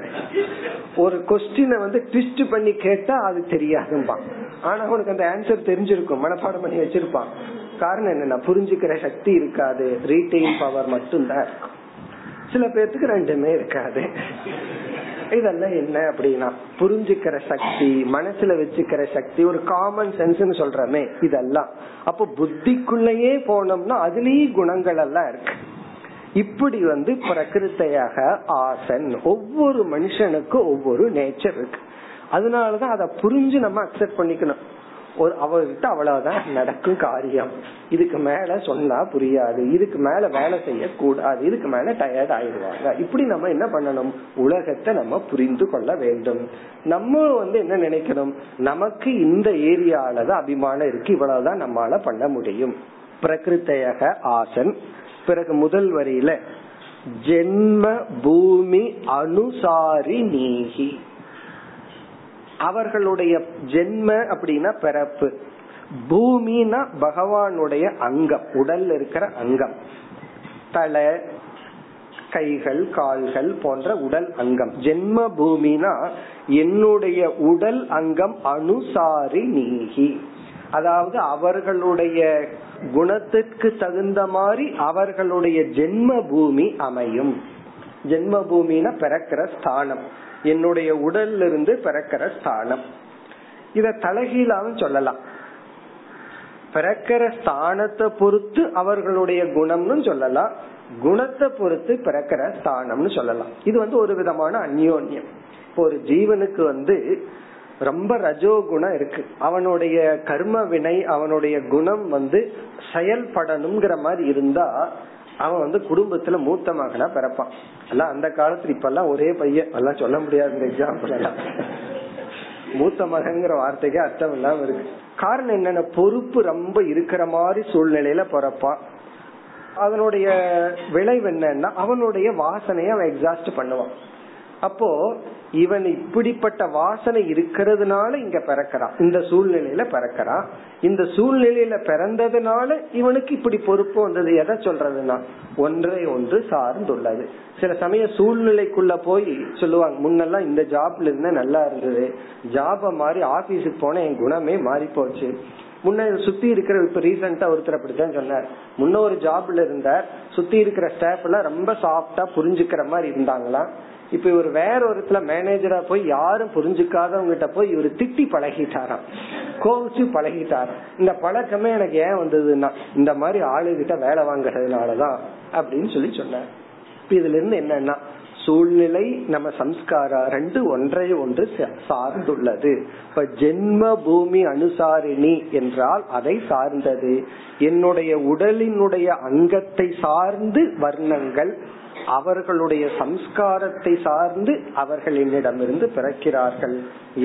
ஒரு கொஸ்டினை வந்து ட்விஸ்ட் பண்ணி கேட்டா அது தெரியாதும்பான். ஆனா அவனுக்கு அந்த ஆன்சர் தெரிஞ்சிருக்கும், மனப்பாடம் பண்ணி வச்சிருப்பான். காரணம் என்னன்னா, புரிஞ்சுக்கிற சக்தி இருக்காது, ரீட்டைன் பவர் மட்டும்தான் இருக்கும். சில பேர்த்துக்கு ரெண்டுமே இருக்காது. இதெல்லாம் என்ன அப்படின்னா, புரிஞ்சுக்கிற சக்தி, மனசுல வச்சுக்கிற சக்தி, ஒரு காமன் சென்ஸ் சொல்றமே இதெல்லாம். அப்போ புத்திக்குள்ளேயே போனோம்னா அதுலயே குணங்கள் எல்லாம் இருக்கு. இப்படி வந்து பிரகிருத்தையாக ஆசன், ஒவ்வொரு மனுஷனுக்கு ஒவ்வொரு நேச்சர் இருக்கு. அதனாலதான் அதை புரிஞ்சு நம்ம அக்செப்ட் பண்ணிக்கணும். அவர்கிட்ட அவ்வளவுதான் நடக்கும் காரியம். இதுக்கு மேல சொன்னா புரியாது, இதுக்கு மேல வேலை செய்ய கூடாது, இதுக்கு மேல டயர்ட் ஆயிடுவாங்க. இப்படி நம்ம என்ன பண்ணணும், உலகத்தை நம்ம புரிந்து கொள்ள வேண்டும். நம்ம வந்து என்ன நினைக்கணும், நமக்கு இந்த ஏரியாலதான் அபிமானம் இருக்கு, இவ்வளவுதான் நம்மளால பண்ண முடியும். பிரகிருத்தையக ஆசன். பிறகு முதல் வரியில ஜென்ம பூமி அனுசாரி நீகி, அவர்களுடைய ஜென்ம அப்படின்னா பிறப்பு, பூமினா பகவானுடைய அங்கம், உடல் இருக்கிற அங்கம், தலை கைகள் கால்கள் போன்ற உடல் அங்கம். ஜென்ம பூமினா என்னுடைய உடல் அங்கம் அனுசாரி நீகி, அதாவது அவர்களுடைய குணத்திற்கு தகுந்த மாதிரி அவர்களுடைய ஜென்ம பூமி அமையும். ஜென்ம பூமினா பிறக்கிற ஸ்தானம், என்னுடைய உடல்ல இருந்து பிறக்கிற ஸ்தானம். இத தலைகீழாவும் சொல்லலாம், பிறக்கிற ஸ்தானத்தை பொறுத்து அவர்களுடைய குணம்னு சொல்லலாம், குணத்தை பொறுத்து பிறக்கிற ஸ்தானம்னு சொல்லலாம். இது வந்து ஒரு விதமான அந்யோன்யம். இப்போ ஒரு ஜீவனுக்கு வந்து ரொம்ப ரஜோகுணம் இருக்கு, அவனுடைய கர்ம வினை அவனுடைய குணம் வந்து செயல்படணுங்கிற மாதிரி இருந்தா அவன் வந்து குடும்பத்துல மூத்த மகனா பிறப்பான். எல்லாம் அந்த காலத்துல, இப்ப எல்லாம் ஒரே பையன் எல்லாம் சொல்ல முடியாது, எக்ஸாம்பிள் எல்லாம் மூத்த மகன்கிற வார்த்தைக்கே அர்த்தம் இல்லாம இருக்கு. காரணம் என்னன்னா பொறுப்பு ரொம்ப இருக்கிற மாதிரி சூழ்நிலையில பிறப்பான். அவனுடைய விளைவு என்னன்னா அவனுடைய வாசனையை அவன் எக்ஸாஸ்ட் பண்ணுவான். அப்போ இவன் இப்படிப்பட்ட வாசனை இருக்கிறதுனால இங்க பிறக்கிறான், இந்த சூழ்நிலையில பிறக்கிறான். இந்த சூழ்நிலையில பிறந்ததுனால இவனுக்கு இப்படி பொறுப்பு வந்தது. எதை சொல்றதுன்னா ஒன்றை ஒன்று சார்ந்துள்ளது. சில சமய சூழ்நிலைக்குள்ள போய் சொல்லுவாங்க, முன்னெல்லாம் இந்த ஜாப்ல இருந்தா நல்லா இருந்தது, ஜாப மாதிரி ஆபீஸுக்கு போன என் குணமே மாறி போச்சு. முன்ன சுத்தி இருக்கிற, இப்ப ரீசெண்டா ஒருத்தர் அப்படித்தான் சொன்னார், முன்ன ஒரு ஜாப்ல இருந்தார், சுத்தி இருக்கிற ஸ்டாஃப் எல்லாம் ரொம்ப சாஃப்டா புரிஞ்சுக்கிற மாதிரி இருந்தாங்களாம். இப்ப இவர் வேற ஒருத்துல மேனேஜரா போய் யாரும் புரிஞ்சுக்காதவங்கிட்ட போய் இவரு திட்டி பழகிட்டாராம், கோவிச்சு பழகிட்டாராம். இந்த பழக்கமே எனக்கு ஏன் வந்ததுன்னா இந்த மாதிரி ஆளுகிட்ட வேலை வாங்குறதுனாலதான் அப்படின்னு சொல்லி சொன்னார். இப்ப இதுல இருந்து என்னன்னா சூழ்நிலை நம்ம சம்ஸ்காரா ரெண்டு ஒன்றை ஒன்று சார்ந்துள்ளது. இப்ப ஜென்ம பூமி அனுசாரிணி என்றால் அதை சார்ந்தது. என்னுடைய உடலினுடைய அங்கத்தை சார்ந்து வர்ணங்கள் அவர்களுடைய சம்ஸ்காரத்தை சார்ந்து அவர்கள் என்னிடமிருந்து பிறக்கிறார்கள்.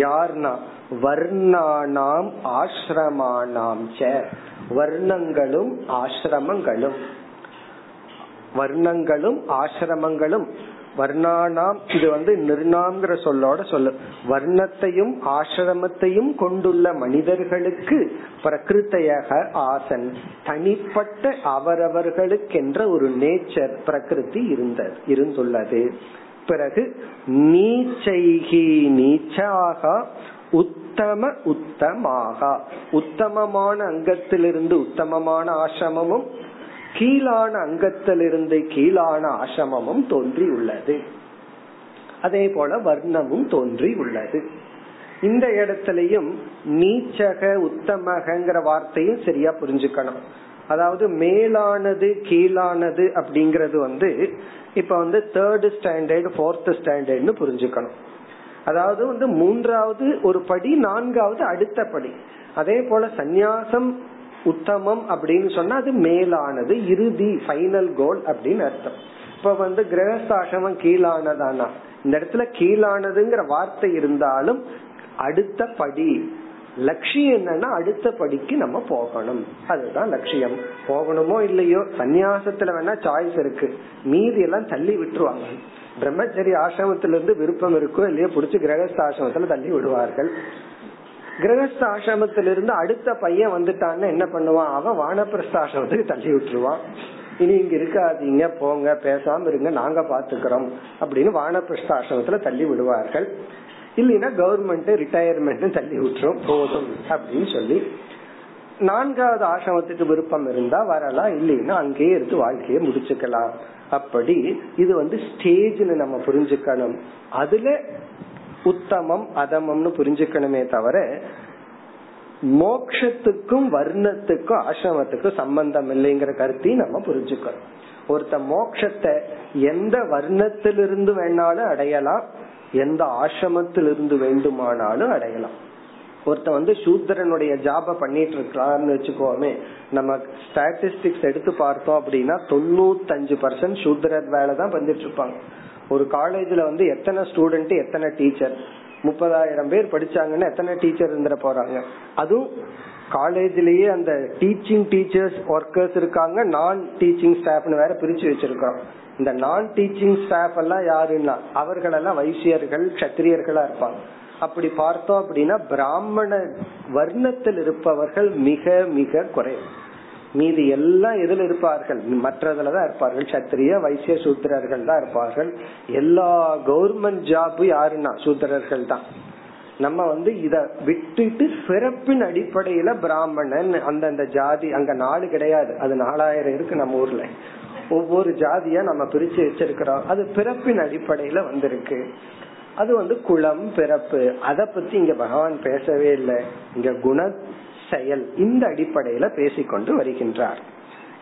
யார்னா வர்ணானாம் ஆசிரமானாம் சே, வர்ணங்களும் ஆசிரமங்களும், வர்ணங்களும் ஆசிரமங்களும். வர்ணானாம் இது வந்து நிர்ணாம்ங்கிற சொல்லோட சொல்லு, வர்ணத்தையும் ஆசிரமத்தையும் கொண்டுள்ள மனிதர்களுக்கு பிரகிருத்தையாக ஆசன் தனிப்பட்ட அவரவர்களுக்கென்ற ஒரு நேச்சர் பிரகிருதி இருந்தது இருந்துள்ளது. பிறகு நீச்சைகி நீச்சாக உத்தம உத்தமாக, உத்தமமான அங்கத்திலிருந்து உத்தமமான ஆசிரமமும் கீழான அங்கத்திலிருந்து கீழான ஆசிரமமும் தோன்றி உள்ளது. அதே போல வர்ணமும் தோன்றி உள்ளது. இந்த இடத்திலையும் நீச்சக உத்தமகங்கிற வார்த்தையும் சரியா புரிஞ்சுக்கணும். அதாவது மேலானது கீழானது அப்படிங்கறது வந்து இப்ப வந்து தேர்ட் ஸ்டாண்டர்ட் ஃபோர்த் ஸ்டாண்டர்ட்னு புரிஞ்சுக்கணும். அதாவது வந்து மூன்றாவது ஒரு படி, நான்காவது அடுத்த படி. அதே போல சந்நியாசம் உத்தமம் அப்படின்னு சொன்னா அது மேலானது, இறுதி ஃபைனல் கோல் அப்படின்னு அர்த்தம். இப்ப வந்து கிரகஸ்தாசிரமம் கீழானதானா, இந்த இடத்துல கீழானதுங்கிற வார்த்தை இருந்தாலும் அடுத்த படி, லட்சியம் என்னன்னா அடுத்த படிக்கு நம்ம போகணும், அதுதான் லட்சியம். போகணுமோ இல்லையோ சந்நியாசத்துல வேணா சாய்ஸ் இருக்கு, மீதி எல்லாம் தள்ளி விட்டுருவாங்க. பிரம்மச்சரிய ஆசிரமத்திலிருந்து விருப்பம் இருக்கோ இல்லையோ புடிச்சு கிரகஸ்தாசிரமத்துல தள்ளி விடுவார்கள். கிரகஸ்த ஆசிரமத்திலிருந்து அடுத்த பையன் வந்துட்டான்னு என்ன பண்ணுவான், அவன் வானப்பிரஸ்த ஆசிரமத்துக்கு தள்ளி விட்டுருவான். இனி இங்க இருக்காதீங்க, போங்க, பேசாம இருங்க, நாங்க பாத்துக்கிறோம் அப்படின்னு வானப்பிரஸ்த ஆசிரமத்துல தள்ளி விடுவார்கள். இல்லைன்னா கவர்மெண்ட் ரிட்டையர்மெண்ட் தள்ளி விட்டுரும், போதும் அப்படின்னு சொல்லி நான்காவது ஆசிரமத்துக்கு விருப்பம் இருந்தா வரலாம், இல்லைன்னா அங்கேயே இருந்து வாழ்க்கையை முடிச்சுக்கலாம். அப்படி இது வந்து ஸ்டேஜ்ல நம்ம புரிஞ்சுக்கணும். அதுல உத்தமம் அதமம்னு புரிஞ்சுக்கணுமே தவிர மோக்ஷத்துக்கும் வர்ணத்துக்கும் ஆசிரமத்துக்கும் சம்பந்தம் இல்லைங்கிற கருத்தையும் நம்ம புரிஞ்சுக்கணும். ஒருத்த மோக்ஷத்தை எந்த வர்ணத்திலிருந்து வேணாலும் அடையலாம், எந்த ஆசிரமத்திலிருந்து வேண்டுமானாலும் அடையலாம். ஒருத்த வந்து சூத்திரனுடைய ஜாப பண்ணிட்டு இருக்கான்னு வச்சுக்கோமே, நம்ம ஸ்டாட்டிஸ்டிக்ஸ் எடுத்து பார்த்தோம் அப்படின்னா தொண்ணூத்தஞ்சு பர்சன்ட் சூத்திரர் வேலைதான் பண்ணிட்டு இருப்பாங்க. ஒரு காலேஜ்ல வந்து எத்தனை ஸ்டூடெண்ட் எத்தனை டீச்சர், முப்பதாயிரம் பேர் படிச்சாங்கன்னா எத்தனை டீச்சர் இருந்துட போறாங்க? அதுவும் காலேஜ்லயே அந்த டீச்சிங் டீச்சர்ஸ் ஒர்க்கர்ஸ் இருக்காங்க, நான் டீச்சிங் ஸ்டாஃப்னு வேற பிரிச்சு வச்சிருக்கோம். இந்த நான் டீச்சிங் ஸ்டாஃப் எல்லாம் யாருன்னா அவர்கள் எல்லாம் வைசியர்கள் சத்திரியர்களா இருப்பாங்க. அப்படி பார்த்தோம் அப்படின்னா பிராமண வர்ணத்தில் இருப்பவர்கள் மிக மிக குறை. மீது எல்லாம் எதில் இருப்பார்கள்? மற்றதுலதான் இருப்பார்கள். சத்திரிய வைசிய சூத்திரர்கள் தான் இருப்பார்கள். எல்லா கவர்மெண்ட் ஜாப் யாருன்னா சூத்திரர்கள் தான். நம்ம வந்து இத விட்டுட்டு சிறப்பின் அடிப்படையில பிராமணன் அந்தந்த ஜாதி, அங்க நாலு கிடையாது, அது நாலாயிரம் இருக்கு நம்ம ஊர்ல, ஒவ்வொரு ஜாதியா நம்ம பிரிச்சு வச்சிருக்கிறோம். அது பிறப்பின் அடிப்படையில வந்திருக்கு. அது வந்து குலம் பிறப்பு, அத பத்தி இங்க பகவான் பேசவே இல்லை. இங்க குண செயல் இந்த அடிப்படையில பேசிக்கொண்டு வருகின்றார்.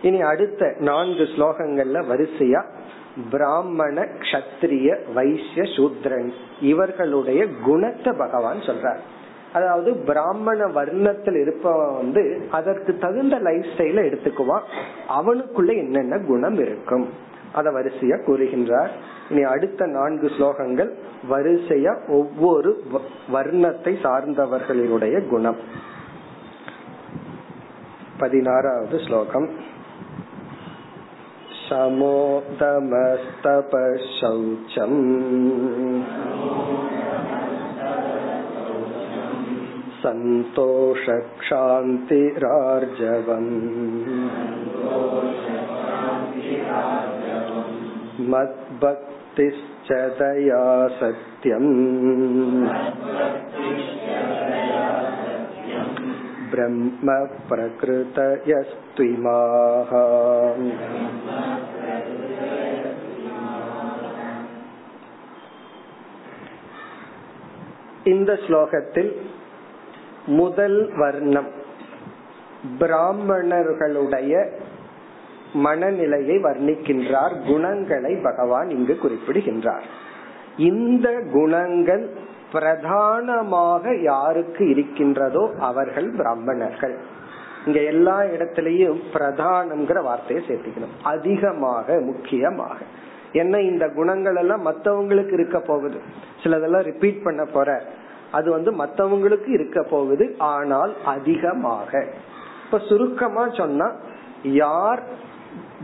இனி அடுத்த நான்கு ஸ்லோகங்கள்ல வரிசையா பிராமண கஷத்திரிய வைசிய சூத்ரன் இவர்களுடைய குணத்தை பகவான் சொல்றார். அதாவது பிராமண வர்ணத்தில் இருப்பவன் வந்து அதற்கு தகுந்த லைஃப் ஸ்டைல எடுத்துக்குவான், அவனுக்குள்ள என்னென்ன குணம் இருக்கும் அத வரிசையா கூறுகின்றார். இனி அடுத்த நான்கு ஸ்லோகங்கள் வரிசையா ஒவ்வொரு வர்ணத்தை சார்ந்தவர்களுடைய குணம். பதினாறாவது ஸ்லோகம். சமோதமஸ்தபசௌச்சம் சந்தோஷக்ஷாந்திரார்ஜவம் மத்பக்திஸ்ச தயா சத்யம் பிரம்ம ப்ரக்ருதயஸ்த்விமாஹ. இந்த ஸ்லோகத்தில் முதல் வர்ணம் பிராமணர்களுடைய மனநிலையை வர்ணிக்கின்றார். குணங்களை பகவான் இங்கு குறிப்பிடுகின்றார். இந்த குணங்கள் பிரதானமாக யாருக்கு இருக்கின்றதோ அவர்கள் பிராமணர்கள். இங்க எல்லா இடத்திலையும் பிரதானம்ங்கிற வார்த்தையை சேர்த்துக்கணும், அதிகமாக முக்கியமாக. என்ன இந்த குணங்கள் எல்லாம் மற்றவங்களுக்கு இருக்க போகுது, சிலதெல்லாம் ரிப்பீட் பண்ண போற, அது வந்து மற்றவங்களுக்கு இருக்க போகுது, ஆனால் அதிகமாக. இப்ப சுருக்கமா சொன்னா யார்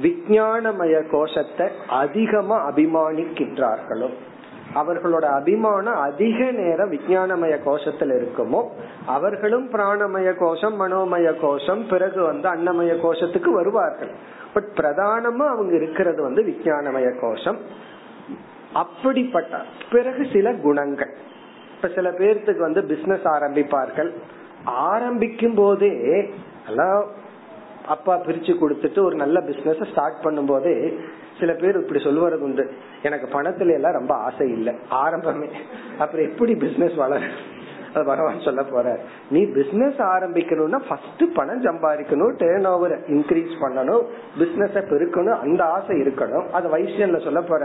விஞ்ஞானமய கோஷத்தை அதிகமா அபிமானிக்கின்றார்களோ, அவர்களோட அபிமானம் அதிக நேரம் விஞ்ஞானமய கோஷத்துல இருக்குமோ அவர்களும் பிராணமய கோஷம் மனோமய கோஷம் பிறகு வந்து அன்னமய கோஷத்துக்கு வருவார்கள். பட் பிரதானமா அவங்க இருக்கிறது வந்து விஞ்ஞானமய கோஷம். அப்படிப்பட்ட பிறகு சில குணங்கள், இப்ப சில பேர்த்துக்கு வந்து பிசினஸ் ஆரம்பிப்பார்கள். ஆரம்பிக்கும் போதே அப்பா பிரிச்சு கொடுத்துட்டு ஒரு நல்ல பிசினஸ் ஸ்டார்ட் பண்ணும் போதே சில பேர் இப்படி சொல்லுவது உண்டு, எனக்கு பணத்துல எல்லாம் ரொம்ப ஆசை இல்லை ஆரம்பமே, அப்புறம் எப்படி பிசினஸ் வளர? அது பகவான் சொல்ல போற, நீ பிசினஸ் ஆரம்பிக்கணும்னா ஃபர்ஸ்ட் பணம் சம்பாதிக்கணும், டர்ன் ஓவர் இன்க்ரீஸ் பண்ணணும், பிசினஸ பெருக்கணும், அந்த ஆசை இருக்கணும். அது வைசியன்ல சொல்ல போற.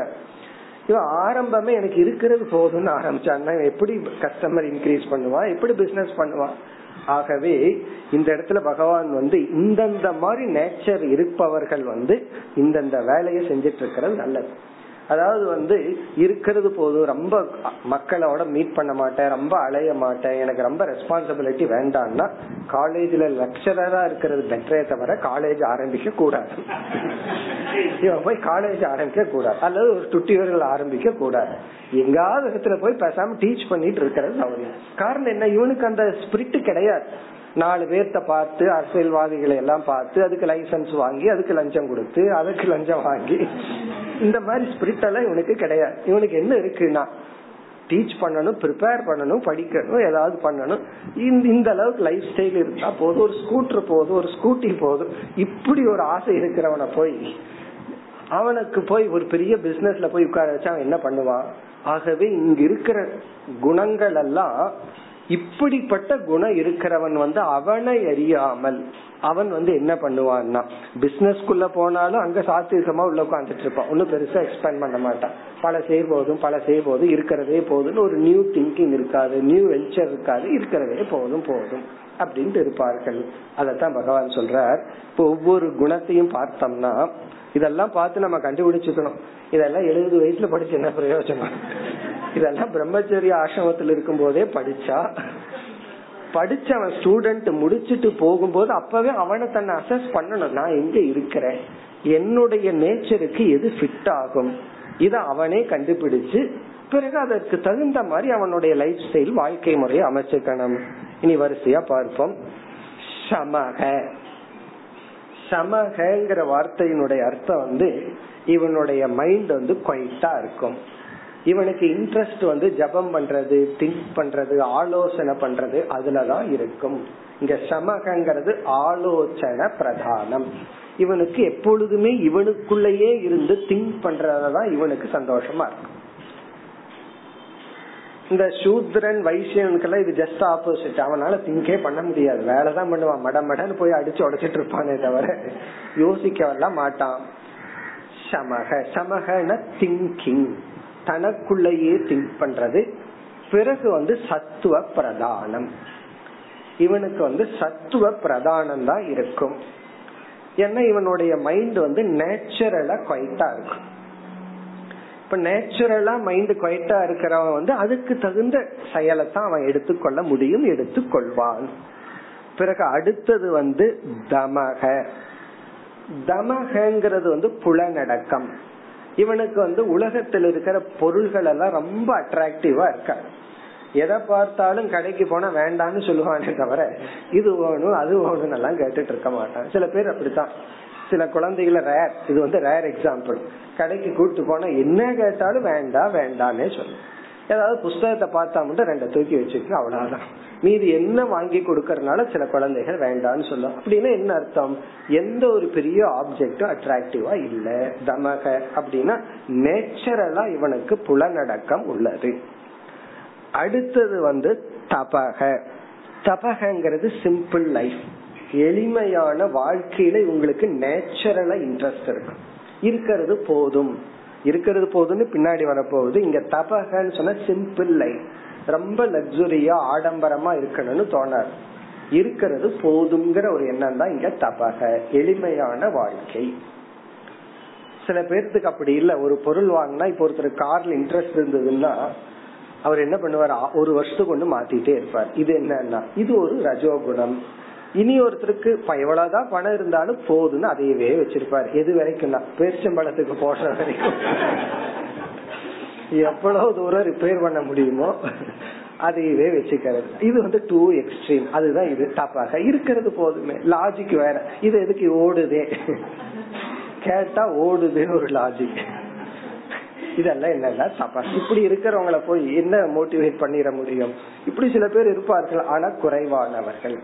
இவன் ஆரம்பமே எனக்கு இருக்கிறது போதும்னு ஆரம்பிச்சான்னா எப்படி கஸ்டமர் இன்க்ரீஸ் பண்ணுவான், எப்படி பிசினஸ் பண்ணுவான்? ஆகவே இந்த இடத்துல பகவான் வந்து இந்தந்த மாதிரி நேச்சர் இருப்பவர்கள் வந்து இந்தந்த வேலையை செஞ்சிட்டு இருக்கிறது நல்லது. அதாவது வந்து இருக்கிறது போதும், ரொம்ப மக்களோட மீட் பண்ண மாட்டேன், ரொம்ப அலைய மாட்டேன், எனக்கு ரொம்ப ரெஸ்பான்சிபிலிட்டி வேண்டாம்னா காலேஜ்ல லெக்சரரா இருக்கிறது பெட்டரே தவிர காலேஜ் ஆரம்பிக்க கூடாது. இவன் போய் காலேஜ் ஆரம்பிக்க கூடாது, அல்லது ஒரு டுட்டியோர்கள் ஆரம்பிக்க கூடாது. எங்காவது இடத்துல போய் பேசாம டீச் பண்ணிட்டு இருக்கிறது அவசியம். காரணம் என்ன? இவனுக்கு அந்த ஸ்பிரிட் கிடையாது. நாலு பேர்த்த பார்த்து அரசியல்வாதிகளை எல்லாம் பார்த்து அதுக்கு லைசன்ஸ் வாங்கி அதுக்கு லஞ்சம் கொடுத்து அதுக்கு லஞ்சம் வாங்கி இந்த மாதிரி ஸ்பிரிட் எல்லாம் இவனுக்கு கிடையாது. இவனுக்கு என்ன இருக்குன்னா டீச் பண்ணணும், ப்ரிப்பேர் பண்ணணும், படிக்கணும், ஏதாவது பண்ணணும். இந்த அளவுக்கு லைஃப் ஸ்டைல் இருந்தா போதும், ஒரு ஸ்கூட்டர் போதும், ஒரு ஸ்கூட்டி போதும். இப்படி ஒரு ஆசை இருக்கிறவனை போய் அவனுக்கு போய் ஒரு பெரிய பிசினஸ்ல போய் உட்கார வச்சா அவன் என்ன பண்ணுவான்? ஆகவே இங்க இருக்கிற குணங்கள் எல்லாம் இப்படிப்பட்ட குணம் இருக்கிறவன் வந்து அவனை அறியாமல் அவன் வந்து என்ன பண்ணுவான்னா, பிசினஸ்க்குள்ள போனாலும் அங்க சாத்வீகமா உள்ள உட்காந்துட்டு இருப்பான், ஒன்னும் பெருசா எக்ஸ்பேண்ட் பண்ண மாட்டான். பழசே போதும் பழசே போதும் இருக்கிறதே போதும்னு ஒரு நியூ திங்கிங் இருக்காது, நியூ வெஞ்சர் இருக்காது, இருக்கிறதே போதும் போதும் அப்படின்ட்டு இருப்பார்கள். அதத்தான் பகவான் சொல்றார். இப்போ ஒவ்வொரு குணத்தையும் பார்த்தோம்னா இதெல்லாம் பார்த்து நம்ம கண்டுபிடிச்சுக்கணும், இதெல்லாம் எழுபது வயசுல படிச்ச என்ன பிரயோஜனம், இதெல்லாம் பிரம்மச்சரிய ஆசிரமத்தில் இருக்கும் போதே படிச்சா, படிச்சவன் ஸ்டூடெண்ட் முடிச்சுட்டு போகும்போது அப்பவே அவனை தன்னை அசஸ் பண்ணணும், நான் எங்க இருக்கிறேன், என்னுடைய நேச்சருக்கு எது ஃபிட் ஆகும், இத அவனே கண்டுபிடிச்சு பிறகு அதற்கு தகுந்த மாதிரி அவனுடைய லைஃப் ஸ்டைல் வாழ்க்கை முறையை அமைச்சுக்கணும். இனி வரிசையா பார்ப்போம். சமக சமகங்கிற வார்த்தையினுடைய அர்த்தம் வந்து இவனுடைய மைண்ட் வந்து குவைட்டா இருக்கும், இவனுக்கு இன்ட்ரெஸ்ட் வந்து ஜபம் பண்றது, திங்க் பண்றது, ஆலோசனை பண்றது அதுலதான் இருக்கும். இங்க சமகங்கிறது ஆலோசனை பிரதானம். இவனுக்கு எப்பொழுதுமே இவனுக்குள்ளேயே இருந்து திங்க் பண்றதுதான் இவனுக்கு சந்தோஷமா இருக்கும். இந்த சூத்ரன் வைசியனுக்கெல்லாம் இது ஜஸ்ட் ஆப்போசிட், அவனால திங்கே பண்ண முடியாது, வேலைதான் பண்ணுவான், மட மடன்னு போய் அடிச்சு உடைச்சிட்டு இருப்பானே தவிர யோசிக்க மாட்டான். சமக சமகன திங்கிங், தனக்குள்ளேயே திங்க் பண்றது. பிறகு வந்து சத்துவ பிரதானம், இவனுக்கு வந்து சத்துவ பிரதானம் தான் இருக்கும். ஏன்னா இவனுடைய மைண்ட் வந்து நேச்சுரலா குவைட்டா இருக்கும். இப்ப நேச்சுரலா மைண்ட் குவைட்டா இருக்கிறவன் வந்து அதுக்கு தகுந்த செயலை தான் அவன் எடுத்துக்கொள்ள முடியும், எடுத்துக்கொள்வான். பிறகு அடுத்தது வந்து தமக. தமகங்கிறது வந்து புலனடக்கம். இவனுக்கு வந்து உலகத்தில் இருக்கிற பொருள்கள் எல்லாம் ரொம்ப அட்ராக்டிவா இருக்க, எதை பார்த்தாலும் கடைக்கு போனா வேண்டான்னு சொல்லுவானே தவிர இது வேணும் அது வேணும்னு எல்லாம் கேட்டுட்டு இருக்க மாட்டான். சில பேர் அப்படித்தான், சில குழந்தைகளை ரேர், இது வந்து ரேர் எக்ஸாம்பிள், கடைக்கு கூப்பிட்டு போனா என்ன கேட்டாலும் வேண்டாம் வேண்டான்னே சொல்லும். ஏதாவது புஸ்தகத்தை பார்த்தா மட்டும் ரெண்டை தூக்கி வச்சுட்டு அவ்வளவுதான், மீது என்ன வாங்கி கொடுக்கறதுனால சில குழந்தைகள் வேண்டான்னு சொல்லும். அப்படின்னா என்ன அர்த்தம், எந்த ஒரு பெரிய ஆப்ஜெக்டும் அட்ராக்டிவா இல்ல. தமக அப்படின்னா நேச்சுரலா இவனுக்கு புலனடக்கம் உள்ளது. அடுத்தது வந்து தபக. தபகங்கிறது சிம்பிள் லைஃப், எளிமையான வாழ்க்கையில உங்களுக்கு நேச்சுரலா இன்ட்ரெஸ்ட் இருக்கும், இருக்கிறது போதும், இருக்கிறது போதும்னு பின்னாடி வரப்போகுது. இங்க தபகன்னு சொன்னா சிம்பிள் லைஃப், ரொம்ப லக்ஸுரியா ஆடம்பரமா இருக்கணும்னு தோணாது, இருக்கிறது போதும்ங்கிற ஒரு எண்ணம் தான் இங்க தபக, எளிமையான வாழ்க்கை. சில பேர்த்துக்கு அப்படி இல்ல, ஒரு பொருள் வாங்கினா, இப்ப ஒருத்தர் கார்ல இன்ட்ரெஸ்ட் இருந்ததுன்னா அவர் என்ன பண்ணுவார், ஒரு வருஷத்துக்கு ஒண்ணு மாத்திட்டே இருப்பார். இது என்னன்னா இது ஒரு ரஜோகுணம். இனி ஒருத்தருக்கு எவ்வளவுதான் பணம் இருந்தாலும் போதுன்னு அதையவே வச்சிருப்பாரு, எது வரைக்கும் தான் பேரிச்சம்பழத்துக்கு போற வரைக்கும், எவ்வளவு தூரம் ரிப்பேர் பண்ண முடியுமோ அதையவே வச்சுக்கிறது. இது வந்து டூ எக்ஸ்ட்ரீம், அதுதான் இது தப்பாக இருக்கிறது போதுமே. லாஜிக் வேற, இது எதுக்கு ஓடுதே, கேட்டா ஓடுதுன்னு ஒரு லாஜிக், இதெல்லாம் என்னன்னா தப்பா. இப்படி இருக்கிறவங்களை போய் என்ன மோட்டிவேட் பண்ணிட முடியும். இப்படி சில பேர் இருப்பார்கள், ஆனா குறைவானவர்கள்.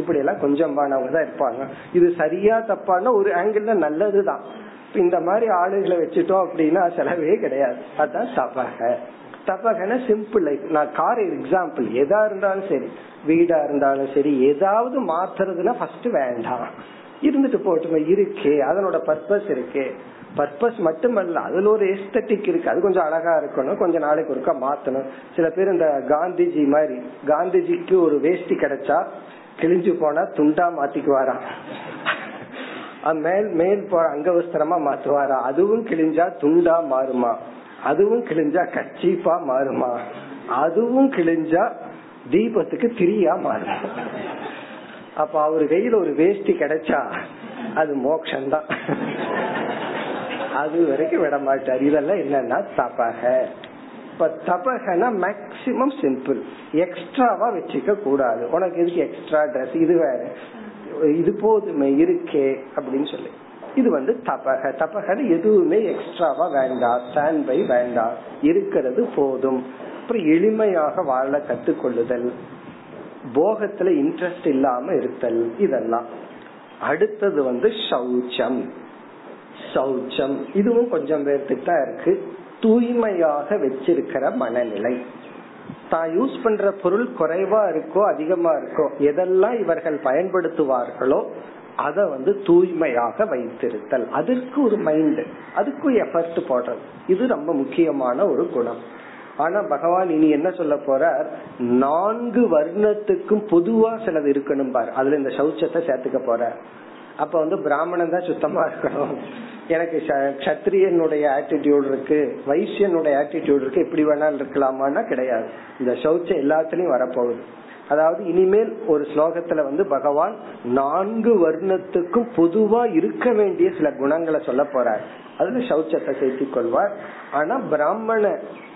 இப்படி எல்லாம் கொஞ்சம்பானவங்க தான் இருப்பாங்க. இது சரியா தப்பான ஒரு ஆங்கிள் நல்லதுதான், இந்த மாதிரி ஆளுகளை வச்சுட்டோம் அப்படின்னா செலவே கிடையாது. அதான் தபக. தபகன சிம்பிள் லைஃப். நான் கார் எக்ஸாம்பிள், எதா இருந்தாலும் சரி, வீடா இருந்தாலும் சரி, ஏதாவது மாத்துறதுன்னா ஃபர்ஸ்ட் வேண்டாம், இருந்துட்டு போட்டுமே, இருக்கே அதனோட பர்பஸ் இருக்கே. பர்பஸ் மட்டுமல்ல, அதுல ஒரு எஸ்தட்டிக் இருக்கு, அது கொஞ்சம் அழகா இருக்கணும், கொஞ்சம் நாளைக்கு ஒருக்க மாத்தணும். சில பேர் இந்த காந்திஜி மாதிரி, காந்திஜிக்கு ஒரு வேஷ்டி கிடைச்சா கிழிஞ்சு போனா துண்டா மாத்திக்குவாரா, மேல் மேல் போற அங்கவஸ்திரமா மாத்துவாரா, அதுவும் கிழிஞ்சா துண்டா மாறுமா, அதுவும் கிழிஞ்சா கச்சீப்பா மாறுமா, அதுவும் கிழிஞ்சா தீபத்துக்கு திரியா மாறுமா. அப்ப அவரு கையில ஒரு வேஷ்டி கிடைச்சா அது மோட்சம்தான், அது வரைக்கும் விட மாட்டார். இதெல்லாம் என்னன்னா தபக. இப்ப தபகனா மேக்சிமம் சிம்பிள், எக்ஸ்ட்ராவா வச்சுக்க கூடாது. உனக்கு எதுக்கு எக்ஸ்ட்ரா ட்ரெஸ், இது வேற, இது போதுமே, இருக்கே அப்படின்னு சொல்லி. இது வந்து தபக. தபகன எதுவுமே எக்ஸ்ட்ராவா வேண்டாம், ஸ்டாண்ட் பை வேண்டாம், இருக்கிறது போதும். அப்புறம் எளிமையாக வாழ கத்துக்கொள்ளுதல், போகத்துல இன்ட்ரெஸ்ட் இல்லாம இருத்தல், இதெல்லாம். அடுத்தது வந்து சௌச்சம். சௌச்சம் இதுவும் கொஞ்சம் பேர்த்துக்கு தான் இருக்கு, தூய்மையாக வச்சிருக்கிற மனநிலை. தான் யூஸ் பண்ற பொருள் குறைவா இருக்கோ அதிகமா இருக்கோ எதெல்லாம் இவர்கள் பயன்படுத்துவார்களோ அத வந்து தூய்மையாக வைத்திருத்தல், அதற்கு ஒரு மைண்ட், அதுக்கு எஃபர்ட் போடுறது, இது ரொம்ப முக்கியமான ஒரு குணம். ஆனா பகவான் இனி என்ன சொல்ல போறார், நான்கு வர்ணத்துக்கும் பொதுவா சிலது இருக்கணும் பார், அதுல இந்த சௌச்சத்தை சேர்த்துக்க போறார். அப்ப வந்து பிராமணன் தான் சுத்தமா இருக்கணும், எனக்கு கத்திரியனுடைய ஆட்டிடியூட் இருக்கு, வைசியனுடைய ஆட்டிடியூட் இருக்கு, எப்படி வேணாலும் இருக்கலாமான்னா கிடையாது. இந்த சௌச்சம் எல்லாத்துலயும் வரப்போகுது. அதாவது இனிமேல் ஒரு ஸ்லோகத்துல வந்து பகவான் நான்கு வர்ணத்துக்கும் பொதுவா இருக்க வேண்டிய சில குணங்களை சொல்ல போறார், அதுல சௌச்சத்தை சேர்த்திக் கொள்வார். ஆனா பிராமண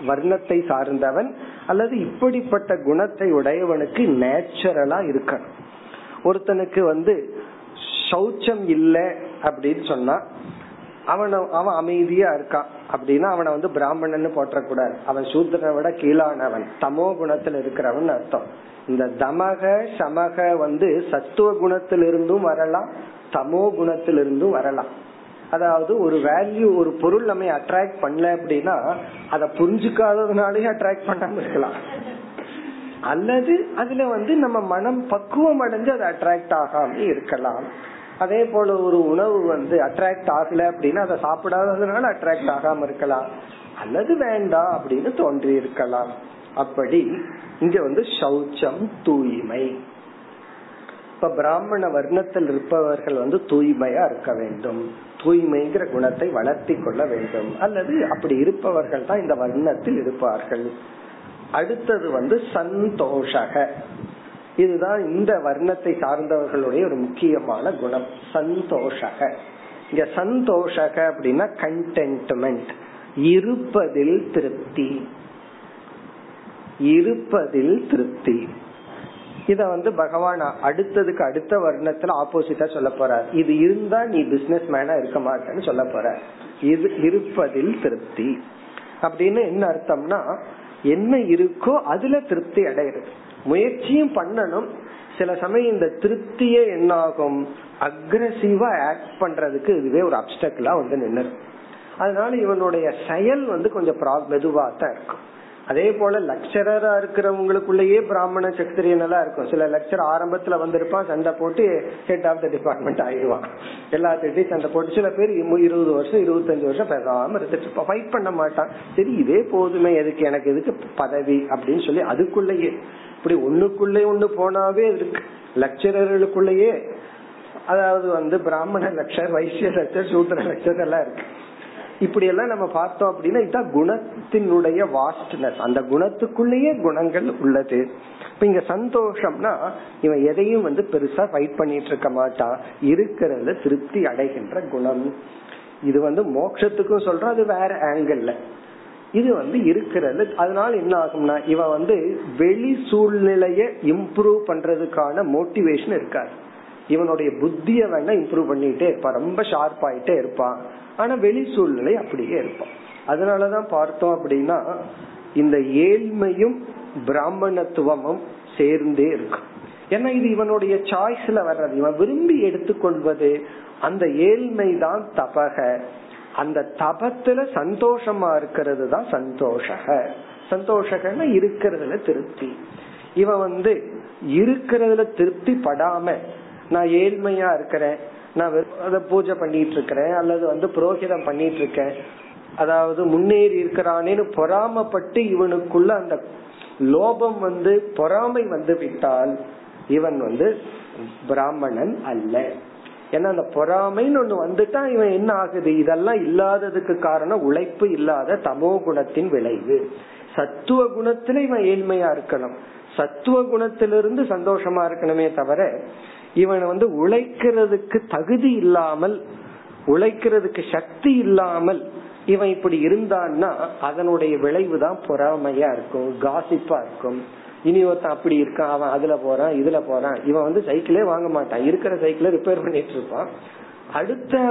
வர்ணத்தை சார்ந்தவன் அல்லது இப்படிப்பட்ட குணத்தை உடையவனுக்கு நேச்சுரலா இருக்கணும். ஒருத்தனுக்கு வந்து சௌச்சம் இல்லை அப்படின்னு சொன்னா அவன் அவன் அமைதியா இருக்கான் அப்படின்னா அவனை வந்து பிராமணன்னு போற்றக்கூடாது, அவன் சூத்திரனை விட கீழானவன், தமோ குணத்துல இருக்கிறவன் அர்த்தம். இந்த தமக சமக வந்து சத்துவ குணத்திலிருந்தும் வரலாம், தமோ குணத்திலிருந்தும் வரலாம். அதாவது ஒரு வேல்யூ, ஒரு பொருள் நம்ம அட்ராக்ட் பண்ணல அப்படின்னா அதை புரிஞ்சுக்காததுனாலயே அட்ராக்ட் பண்ணாம இருக்கலாம், அல்லது அதுல வந்து நம்ம மனம் பக்குவம் அடைஞ்சு அதை அட்ராக்ட் ஆகாம இருக்கலாம். அதே போல ஒரு உணவு வந்து அட்ராக்ட் ஆகல அப்படின்னா அதை சாப்பிடாததுனால அட்ராக்ட் ஆகாம இருக்கலாம், அல்லது வேண்டாம் அப்படின்னு தோன்றி இருக்கலாம். அப்படி இங்க வந்து சௌச்சம் தூய்மை. இப்ப பிராமண வர்ணத்தில் இருப்பவர்கள் வந்து தூய்மையா இருக்க வேண்டும், தூய்மைங்கிற குணத்தை வளர்த்தி கொள்ள வேண்டும், அல்லது அப்படி இருப்பவர்கள் தான் இந்த வர்ணத்தில் இருப்பார்கள். அடுத்தது வந்து சந்தோஷக, இதுதான் இந்த வர்ணத்தை சார்ந்தவர்களுடைய ஒரு முக்கியமான குணம் சந்தோஷக. இங்க சந்தோஷக அப்படின்னா கண்டென்ட்மெண்ட், இருப்பதில் திருப்தி, இருப்பதில் திருப்தி. இத வந்து பகவான் அடுத்ததுக்கு அடுத்த வர்ணத்துல ஆப்போசிட்டா சொல்ல போறார், இது இருந்தா நீ பிசினஸ் மேனா இருக்க மாட்டேன்னு சொல்ல போற. இது இருப்பதில் திருப்தி அப்படின்னு என்ன அர்த்தம்னா, என்ன இருக்கோ அதுல திருப்தி அடைகிறது, முயற்சியும் பண்ணணும். சில சமயம் இந்த திருப்தியே என்ன ஆகும், அக்ரசிவா ஆக்ட் பண்றதுக்கு இதுவே ஒரு அப்டக்கிளா வந்து நின்னுரும். அதனால இவனுடைய செயல் வந்து கொஞ்சம் மெதுவாத்தான் இருக்கும். அதே போல லெக்சரரா இருக்கிறவங்களுக்குள்ளேயே பிராமண சத்திரியன் எல்லாம் இருக்கும். சில லெக்சர் ஆரம்பத்துல வந்திருப்பான், சண்டை போட்டு ஹெட் ஆஃப் த டிபார்ட்மெண்ட் ஆயிடுவான், எல்லாத்திட்டையும் சண்டை போட்டு. சில பேர் இருபது வருஷம் இருபத்தஞ்சு வருஷம் பேசாம இருந்துட்டு ஃபைட் பண்ண மாட்டான், சரி இதே போதுமே, எதுக்கு எனக்கு எதுக்கு பதவி அப்படின்னு சொல்லி அதுக்குள்ளேயே இப்படி ஒண்ணுக்குள்ளே ஒண்ணு போனாவே இருக்கு லெக்சரர்களுக்குள்ளேயே. அதாவது வந்து பிராமண லெக்சர், வைசிய லெக்சர், சூத்திர லெக்சர் எல்லாம் இருக்கு. இப்படி எல்லாம் நம்ம பார்த்தோம் அப்படின்னா இதுதான் குணத்தினுடைய வாஸ்ட்னஸ், அந்த குணத்துக்குள்ளேயே குணங்கள் உள்ளது. இப்ப இங்க சந்தோஷம்னா இவன் எதையும் வந்து பெருசா ஃபைட் பண்ணிட்டு இருக்க மாட்டான், இருக்கிறதுல திருப்தி அடைகின்ற குணம். இது வந்து மோட்சத்துக்கும் சொல்றோம், அது வேற ஆங்கிள். இது வந்து இருக்கிறது. அதனால என்ன ஆகும்னா இவன் வந்து வெளி சூழ்நிலைய இம்ப்ரூவ் பண்றதுக்கான மோட்டிவேஷன் இருக்காது, இவனுடைய புத்திய வேணா இம்ப்ரூவ் பண்ணிட்டே இருப்பான், ரொம்ப ஷார்ப் ஆயிட்டே இருப்பான், ஆனா வெளி சூழ்நிலை அப்படியே இருப்பான். அதனாலதான் பார்த்தோம் அப்படின்னா இந்த ஏழ்மையும் பிராமணத்துவமும் சேர்ந்தே இருக்கும். ஏன்னா இது இவனுடைய சாய்ஸ்ல வர்றது, இவன் விரும்பி எடுத்துக்கொள்வது. அந்த ஏழ்மை தான் தபக, அந்த தபத்துல சந்தோஷமா இருக்கிறது தான் சந்தோஷக. சந்தோஷகன்னா இருக்கிறதுல திருப்தி. இவன் வந்து இருக்கிறதுல திருப்தி படாம நான் ஏழ்மையா இருக்கிறேன், நான் அதை பூஜை பண்ணிட்டு இருக்கிறேன், அல்லது வந்து புரோகிதம் பண்ணிட்டு இருக்கேன், அதாவது முன்னேறி இருக்கிறானேன்னு பொறாமப்பட்டு இவனுக்குள்ள அந்த லோபம் வந்து பொறாமை வந்து விட்டால் இவன் வந்து பிராமணன் அல்ல. ஏன்னா அந்த பொறாமைன்னு ஒண்ணு வந்துட்டா இவன் என்ன ஆகுது, இதெல்லாம் இல்லாததுக்கு காரணம் உழைப்பு இல்லாத தமோ குணத்தின் விளைவு. சத்துவ குணத்துல இவன் ஏழ்மையா இருக்கணும், சத்துவ குணத்திலிருந்து சந்தோஷமா இருக்கணுமே தவிர இவன் வந்து உழைக்கிறதுக்கு தகுதி இல்லாமல், உழைக்கிறதுக்கு சக்தி இல்லாமல் இவன் இப்படி இருந்தான்னா அதனுடைய விளைவுதான் பொறாமையா இருக்கும், காசிப்பா இருக்கும். இனி ஒருத்தன் அப்படி இருக்கான், அவன் அதுல போறான் இதுல போறான், இவன் வந்து சைக்கிளே வாங்க மாட்டான், இருக்கிற சைக்கிள ரிப்பேர் பண்ணிட்டு இருப்பான், அடுத்த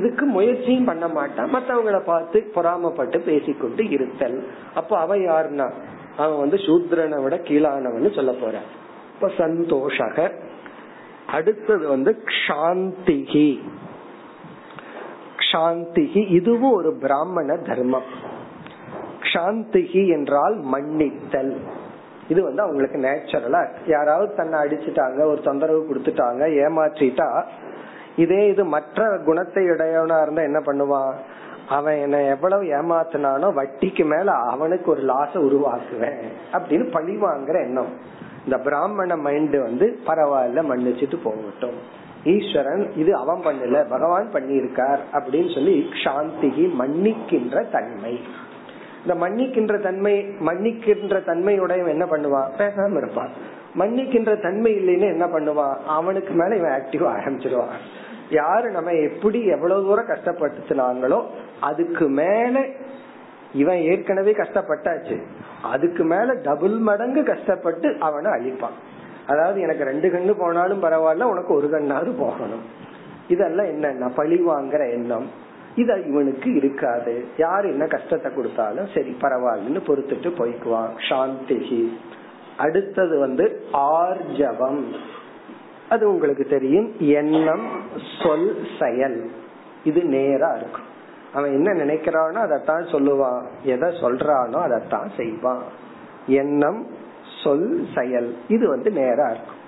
இதுக்கு முயற்சியும் பண்ண மாட்டான், மற்றவங்களை பார்த்து பொறாமப்பட்டு பேசிக்கொண்டு இருத்தல். அப்ப அவன் யாருன்னா அவன் வந்து சூத்ரனை விட கீழானவன்னு சொல்ல போறான். இப்ப சந்தோஷக. அடுத்தது வந்து சாந்திகி. சாந்திகி இதுவும் ஒரு பிராமண தர்மம். சாந்திகி என்றால் மன்னித்தல், இது வந்து அவங்களுக்கு நேச்சுரலா. யாராவது தன்னை அடிச்சுட்டாங்க, ஒரு தொந்தரவு கொடுத்துட்டாங்க, ஏமாற்றிட்டா, இதே இது மற்ற குணத்தை இடையவனா இருந்தா என்ன பண்ணுவான், அவன் என்ன எவ்வளவு ஏமாத்தினானோ வட்டிக்கு மேல அவனுக்கு ஒரு லாச உருவாக்குவேன் அப்படின்னு பழி வாங்குற எண்ணம். இந்த பிராமண மைண்ட் வந்து பரவாயில்ல மன்னிச்சுட்டு போகட்டும், ஈஸ்வரன் இது அவன் பண்ணல பகவான் பண்ணி இருக்கார் அப்படின்னு சொல்லி சாந்திகி மன்னிக்கின்ற தன்மை. இந்த மன்னிக்கின்ற தன்மை மன்னிக்கின்ற தன்மையுடைய என்ன பண்ணுவான், பேசாம இருப்பான். மன்னிக்கின்ற தன்மை இல்லைன்னு என்ன பண்ணுவான், அவனுக்கு மேல இவன் ஆக்டிவா ஆரம்பிச்சிருவான். யாரு நம்ம எப்படி எவ்வளவு தூரம் கஷ்டப்படுத்தினாங்களோ அதுக்கு மேல இவன் ஏற்கனவே கஷ்டப்பட்டாச்சு, அதுக்கு மேல டபுள் மடங்கு கஷ்டப்பட்டு அவனை அழிப்பான். அதாவது எனக்கு ரெண்டு கண்ணு போனாலும் பரவாயில்ல, உனக்கு ஒரு கண்ணாவது போகணும். இதெல்லாம் என்னன்னா பழி வாங்குற எண்ணம். இத இவனுக்கு இருக்காது. யாரு என்ன கஷ்டத்தை கொடுத்தாலும் சரி பரவாயில்லன்னு பொறுத்துட்டு போய்க்குவான். சாந்தி. அடுத்தது வந்து ஆர்ஜவம். அது உங்களுக்கு தெரியும், எண்ணம் சொல் செயல் இது நேரா இருக்கும். அவன் என்ன நினைக்கிறானோ அதத்தான் சொல்லுவான், எதை சொல்றானோ அதத்தான் செய்வான். எண்ணம் சொல் செயல் இது வந்து நேரா இருக்கும்.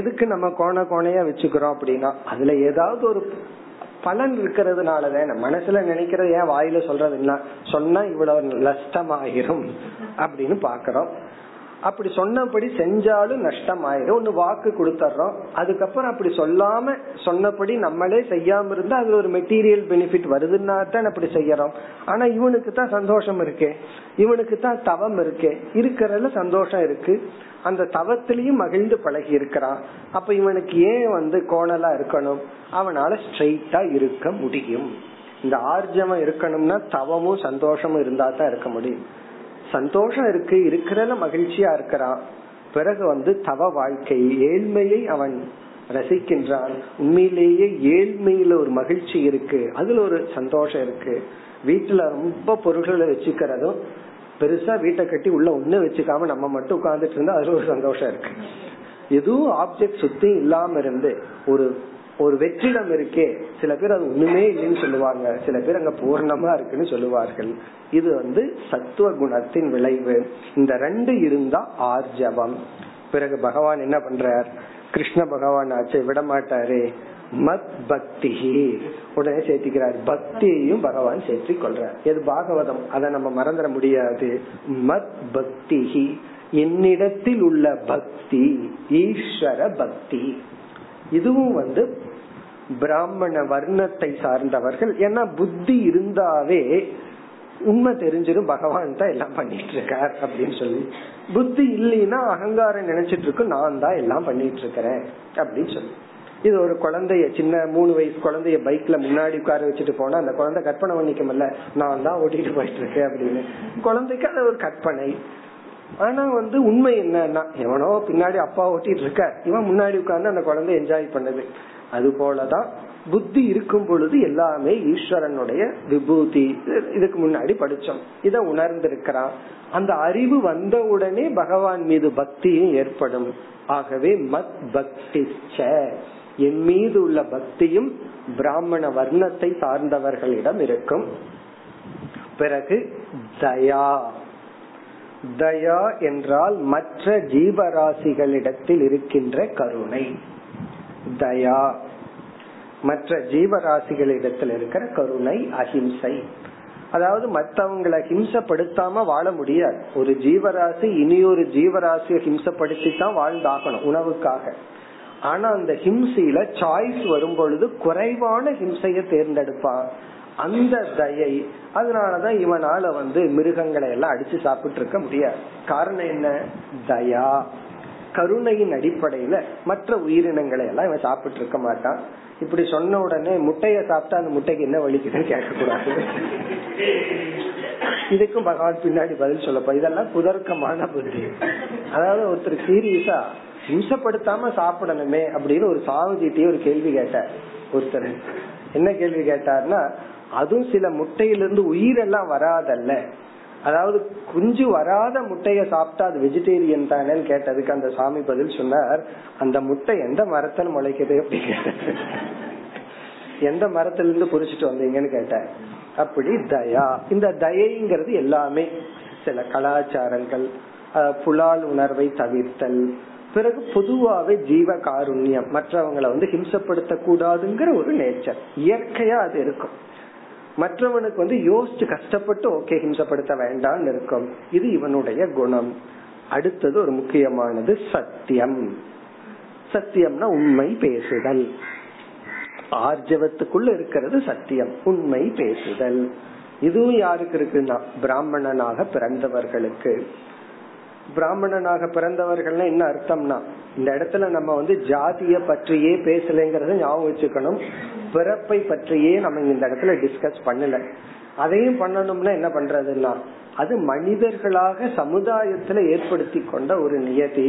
எதுக்கு நம்ம கோண கோணையா வச்சுக்கிறோம் அப்படின்னா, அதுல ஏதாவது ஒரு பலன் இருக்கிறதுனாலதான். மனசுல நினைக்கிறது ஏன் வாயில சொல்றது, என்ன சொன்னா இவ்வளவு நஷ்டமாயிரும் அப்படின்னு பாக்கிறோம். அப்படி சொன்னபடி செஞ்சாலும் நஷ்டம் ஆயிரும். ஒன்னு வாக்கு கொடுத்துறோம், அதுக்கப்புறம் அப்படி சொல்லாம சொன்னபடி நம்மளே செய்யாம இருந்தா அது ஒரு மெட்டீரியல் பெனிஃபிட் வருதுன்னா தான் அப்படி செய்யறோம். ஆனா இவனுக்கு தான் சந்தோஷம் இருக்கே, இவனுக்கு தான் தவம் இருக்கே, இருக்கிறதுல சந்தோஷம் இருக்கு, அந்த தவத்திலையும் மகிழ்ந்து பழகி இருக்கிறான். அப்ப இவனுக்கு ஏன் வந்து கோணலா இருக்கணும், அவனால ஸ்ட்ரெயிட்டா இருக்க முடியும். இந்த ஆர்ஜவம் இருக்கணும்னா தவமும் சந்தோஷமும் இருந்தா தான் இருக்க முடியும். சந்தோஷம் இருக்கு, இருக்கிறத மகிழ்ச்சியா இருக்கிறான், பிறகு வந்து தவ வாழ்க்கை ஏழ்மையை அவன் ரசிக்கின்றான். உண்மையிலேயே ஏழ்மையில ஒரு மகிழ்ச்சி இருக்கு, அதுல ஒரு சந்தோஷம் இருக்கு. வீட்டுல ரொம்ப பொருள்களை வச்சுக்கிறதும், பெருசா வீட்டை கட்டி உள்ள ஒண்ணு வச்சுக்காம நம்ம மட்டும் உட்கார்ந்துட்டு இருந்தா அதுல ஒரு சந்தோஷம் இருக்கு. எதுவும் ஆப்ஜெக்ட் சுத்தி இல்லாம இருந்து ஒரு ஒரு வெற்றிடம் இருக்கே, சில பேர் அது ஒண்ணுமே இல்லைன்னு சொல்லுவாங்க, சில பேர் அங்க பூர்ணமா இருக்குன்னு சொல்லுவார்கள். இது வந்து சத்துவ குணத்தின் விளைவு. இந்த ரெண்டு இருந்தா ஆர்ஜவம். பிறகு பகவான் என்ன பண்றார், கிருஷ்ண பகவான் ஆச்சு விட மாட்டாரு, மத் பக்தி உடனே சேர்த்திக்கிறார். பக்தியையும் பகவான் சேர்த்தி கொள்றார். எது பாகவதம், அதை நம்ம மறந்துட முடியாது. மத் பக்தி என்னிடத்தில் உள்ள பக்தி, ஈஸ்வர பக்தி. இதுவும் வந்து பிராமண வர்ணத்தை சார்ந்தவர்கள். ஏன்னா புத்தி இருந்தாவே உண்மை தெரிஞ்சிடும், பகவான் தான் எல்லாம் பண்ணிட்டு இருக்கார் அப்படின்னு சொல்லி. புத்தி இல்லைன்னா அகங்காரம் நினைச்சிட்டு இருக்கும், நான் தான் எல்லாம் பண்ணிட்டு இருக்கிறேன் அப்படின்னு சொல்லி. இது ஒரு குழந்தைய, சின்ன மூணு வயசு குழந்தைய பைக்ல முன்னாடி உட்கார வச்சுட்டு போனா அந்த குழந்தை கற்பனை பண்ணிக்கல, நான் தான் ஓட்டிட்டு போயிட்டு இருக்கேன் அப்படின்னு. குழந்தைக்கு அது ஒரு கற்பனை. ஆனா வந்து உண்மை என்னன்னா, எவனோ பின்னாடி அப்பா ஓட்டிட்டு இருக்க, இவன் முன்னாடி உட்கார்ந்து அந்த குழந்தை என்ஜாய் பண்ணுது. அது போலதான் புத்தி இருக்கும் பொழுது எல்லாமே ஈஸ்வரனுடைய விபூதி. இதுக்கு முன்னாடி படிச்சோம், இத உணர்ந்திருக்கிறான். அந்த அறிவு வந்த உடனே பகவான் மீது பக்தியும் ஏற்படும். ஆகவே மத் பக்தி, என் மீது உள்ள பக்தியும் பிராமண வர்ணத்தை சார்ந்தவர்களிடம் இருக்கும். பிறகு தயா. தயா என்றால் மற்ற ஜீவராசிகளிடத்தில் இருக்கின்ற கருணை. தயா மற்ற ஜீவராசிகளிடத்தில் இருக்கிற கருணை. அஹிம்சை, அதாவது மற்றவங்களை ஹிம்சப்படுத்தாம வாழ முடியாது. ஒரு ஜீவராசி இனியொரு ஜீவராசியை ஹிம்சப்படுத்தி தான் வாழ்ந்தாகணும் உணவுக்காக. ஆனா அந்த ஹிம்சையில சாய்ஸ் வரும் பொழுது குறைவான ஹிம்சைய தேர்ந்தெடுப்பான். அந்த தயை, அதனாலதான் இவனால வந்து மிருகங்களை எல்லாம் அடிச்சு சாப்பிட்டு இருக்க முடியாது. காரணம் என்ன, தயா கருணையின் அடிப்படையில மற்ற உயிரினங்களை எல்லாம் இவன் சாப்பிட்டு இருக்க மாட்டான். இப்படி சொன்ன உடனே முட்டைய சாப்பிட்டா அந்த முட்டைக்கு என்ன வலிக்குதுன்னு கேட்கக்கூடாது. இதுக்கும் பகவான் பின்னாடி பதில் சொல்லப்பா. இதெல்லாம் குதர்க்கமான புத்தி. அதாவது ஒருத்தர் சீரியஸா ஹிம்சப்படுத்தாம சாப்பிடணுமே அப்படின்னு ஒரு சாமிஜிட்டே ஒரு கேள்வி கேட்டார். ஒருத்தர் என்ன கேள்வி கேட்டார்னா, அதுவும் சில முட்டையிலிருந்து உயிரெல்லாம் வராதல்ல, அதாவது குஞ்சு வராத முட்டைய சாப்பிட்டா அது வெஜிடேரியன் தானே கேட்டதுக்கு அந்த சாமி பதில் சொன்னார், அந்த முட்டை எந்த மரத்துல முளைக்குது அப்படின்னு, எந்த மரத்துல இருந்து புரிச்சுட்டு வந்தீங்கன்னு கேட்டார். அப்படி தயா. இந்த தயைங்கிறது எல்லாமே சில கலாச்சாரங்கள், புலால் உணர்வை தவிர்த்தல். பிறகு பொதுவாகவே ஜீவ காருண்யம், மற்றவங்களை வந்து ஹிம்சப்படுத்த கூடாதுங்கிற ஒரு நேச்சர் இயற்கையா அது இருக்கும். மற்றவனுக்கு வந்து யோசிச்சு கஷ்டப்பட்டு ஓகே ஹிம்சப்படுத்த வேண்டாம் இருக்கும். இது இவனுடைய குணம். அடுத்தது ஒரு முக்கியமானது சத்தியம். சத்தியம்னா உண்மை பேசுதல். ஆர்ஜவத்துக்குள்ள இருக்கிறது சத்தியம், உண்மை பேசுதல். இதுவும் யாருக்கு இருக்குன்னா பிராமணனாக பிறந்தவர்களுக்கு. பிராமணனாக பிறந்தவர்கள்னா என்ன அர்த்தம்னா, இந்த இடத்துல நம்ம வந்து ஜாதிய பற்றியே பேசலைங்கறத ஞாபகம் வச்சுக்கணும். பிறப்பை பற்றியே நம்ம இந்த இடத்துல டிஸ்கஸ் பண்ணல. அதையும் பண்ணணும்னா என்ன பண்றதுன்னா, அது மனிதர்களாக சமுதாயத்துல ஏற்படுத்தி கொண்ட ஒரு நியதி.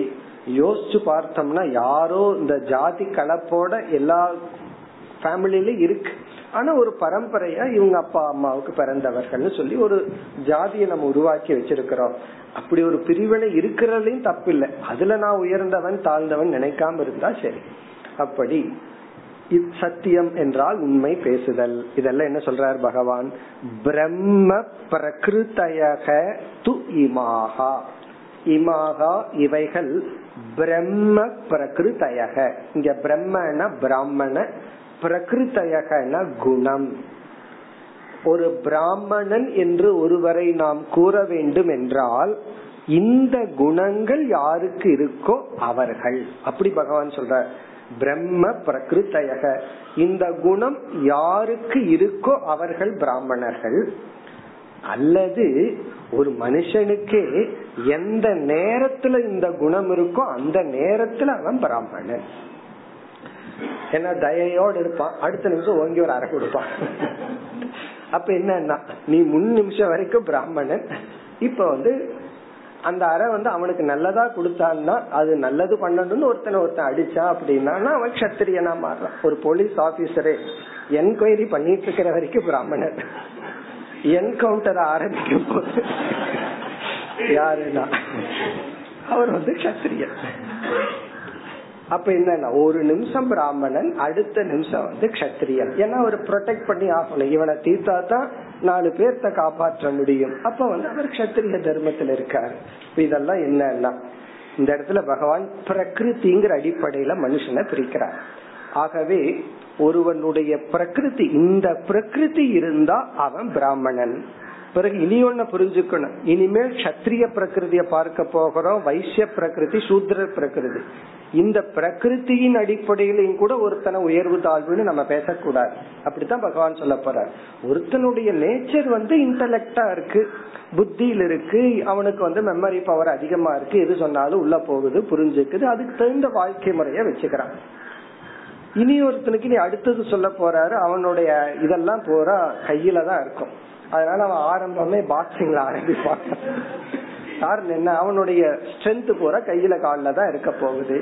யோசிச்சு பார்த்தோம்னா யாரோ இந்த ஜாதி கலப்போட எல்லா ஃபேமிலிலயும் இருக்கு, ஆனா ஒரு பரம்பரையா இவங்க அப்பா அம்மாவுக்கு பிறந்தவர்கள்னு சொல்லி ஒரு ஜாதியை நம்ம உருவாக்கி வச்சிருக்கிறோம். அப்படி ஒரு பிரிவினை இருக்கிறதுலயும் தப்பில்லை, அதுல நான் உயர்ந்தவன் தாழ்ந்தவன் நினைக்காம இருந்தா சரி. அப்படி சத்தியம் என்றால் உண்மை பேசுதல். இதெல்லாம் என்ன சொல்றார் பகவான், பிரம்ம பிரகிருதயக து இமாஹா. இமாஹா இவைகள் பிரம்ம பிரகிருதயக. இங்க பிரம்மனா பிராமண, பிரகிருதயகனா குணம். ஒரு பிராமணன் என்று ஒருவரை நாம் கூற வேண்டும் என்றால் இந்த குணங்கள் யாருக்கு இருக்கோ அவர்கள். அப்படி பகவான் சொல்ற பிரம்ம பிரகிருதயக, இந்த குணம் யாருக்கு இருக்கோ அவர்கள் பிராமணர்கள். அல்லது ஒரு மனுஷனுக்கே எந்த நேரத்துல இந்த குணம் இருக்கோ அந்த நேரத்துல அவன் பிராமணன். ஏன்னா தயையோடு இருப்பான், அடுத்த நிமிஷம் ஓங்கி ஒரு அரை கொடுப்பான். அப்ப என்னன்னா நீ மூணு நிமிஷம் வரைக்கும் பிராமணன், இப்ப வந்து அந்த அரை வந்து அவனுக்கு நல்லதா கொடுத்தான்னா அது நல்லது பண்ணணும்னு ஒருத்தனை ஒருத்தன் அடிச்சா அப்படின்னா அவன் கத்திரியனா மாறுறான். ஒரு போலீஸ் ஆபீசரே என்கொயரி பண்ணிட்டு இருக்கிற வரைக்கும் பிராமணன், என்கவுண்டர் ஆரம்பிக்கும் போது யாருன்னா அவர் வந்து கத்திரியன். அப்ப என்ன, ஒரு நிமிஷம் பிராமணன் அடுத்த நிமிஷம் வந்து கத்திரியன். ஏன்னா ஒரு ப்ரொடெக்ட் பண்ணி ஆகணும், இவனை தீத்தா தான் நாலு பேர்த்த காப்பாற்ற முடியும். அப்ப வந்து அவர் கத்திரிய தர்மத்துல இருக்காரு. இதெல்லாம் என்னன்னா இந்த இடத்துல பகவான் பிரகிருதிங்கிற அடிப்படையில மனுஷனை பிரிக்கிறார். ஆகவே ஒருவனுடைய பிரகிருதி, இந்த பிரகிருதி இருந்தா அவன் பிராமணன். பிறகு இனி ஒண்ண புரிஞ்சுக்கணும், இனிமேல் சத்திரிய பிரகிருதிய பார்க்க போகிறோம், வைசிய பிரகிருதி, சூத்ர பிரகிருதி. இந்த பிரகிருதியின் அடிப்படையிலும் கூட ஒருத்தனை உயர்வு தாழ்வுன்னு நம்ம பேசக்கூடாது. அப்படித்தான் பகவான் சொல்ல போறார். ஒருத்தனுடைய நேச்சர் வந்து இன்டலெக்டா இருக்கு, புத்தியில இருக்கு, அவனுக்கு வந்து மெமரி பவர் அதிகமா இருக்கு, எது சொன்னாலும் உள்ள போகுது, புரிஞ்சுக்குது, அதுக்கு தகுந்த வாழ்க்கை முறைய வச்சுக்கிறான். இனி ஒருத்தனுக்கு நீ அடுத்தது சொல்ல போறாரு, அவனுடைய இதெல்லாம் போற கையில தான் இருக்கும். அதனால அவன் ஆரம்பமே பாக்ஸிங்ல ஆரம்பிப்பான். காரணம் என்ன, அவனுடைய ஸ்ட்ரென்த் போற கையில காலில தான் இருக்க போகுது.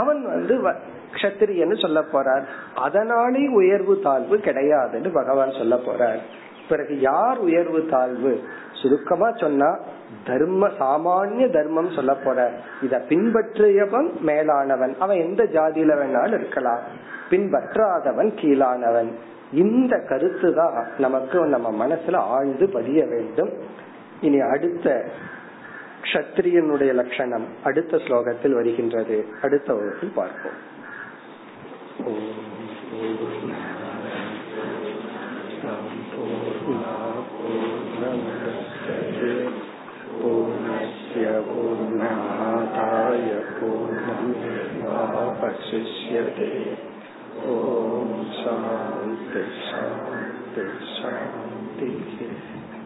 அவன் வந்து க்ஷத்ரியன்னு சொல்ல போறார், அதனாலே உயர்வு தாழ்வு கிடையாதுன்னு பகவான் சொல்ல போறார். பிறகு யார் உயர்வு தாழ்வு, சுருக்கமா சொன்னா தர்ம சாமானிய தர்மம் சொல்ல போறார். இத பின்பற்றியவன் மேலானவன், அவன் எந்த ஜாதியில வேணாலும் இருக்கலாம், பின்பற்றாதவன் கீழானவன். இந்த கருத்து தான் நமக்கு நம்ம மனசுல ஆழ்ந்து பதிய வேண்டும். இனி அடுத்த க்ஷத்ரியனுடைய லட்சணம் அடுத்த ஸ்லோகத்தில் வருகின்றது. அடுத்த வகுப்பில் பார்ப்போம். பூர்ணஸ்ய பூர்ணமாதாய பூர்ணமேவாவசிஷ்யதே. ஓம் சாந்தி சாந்தி சாந்தி.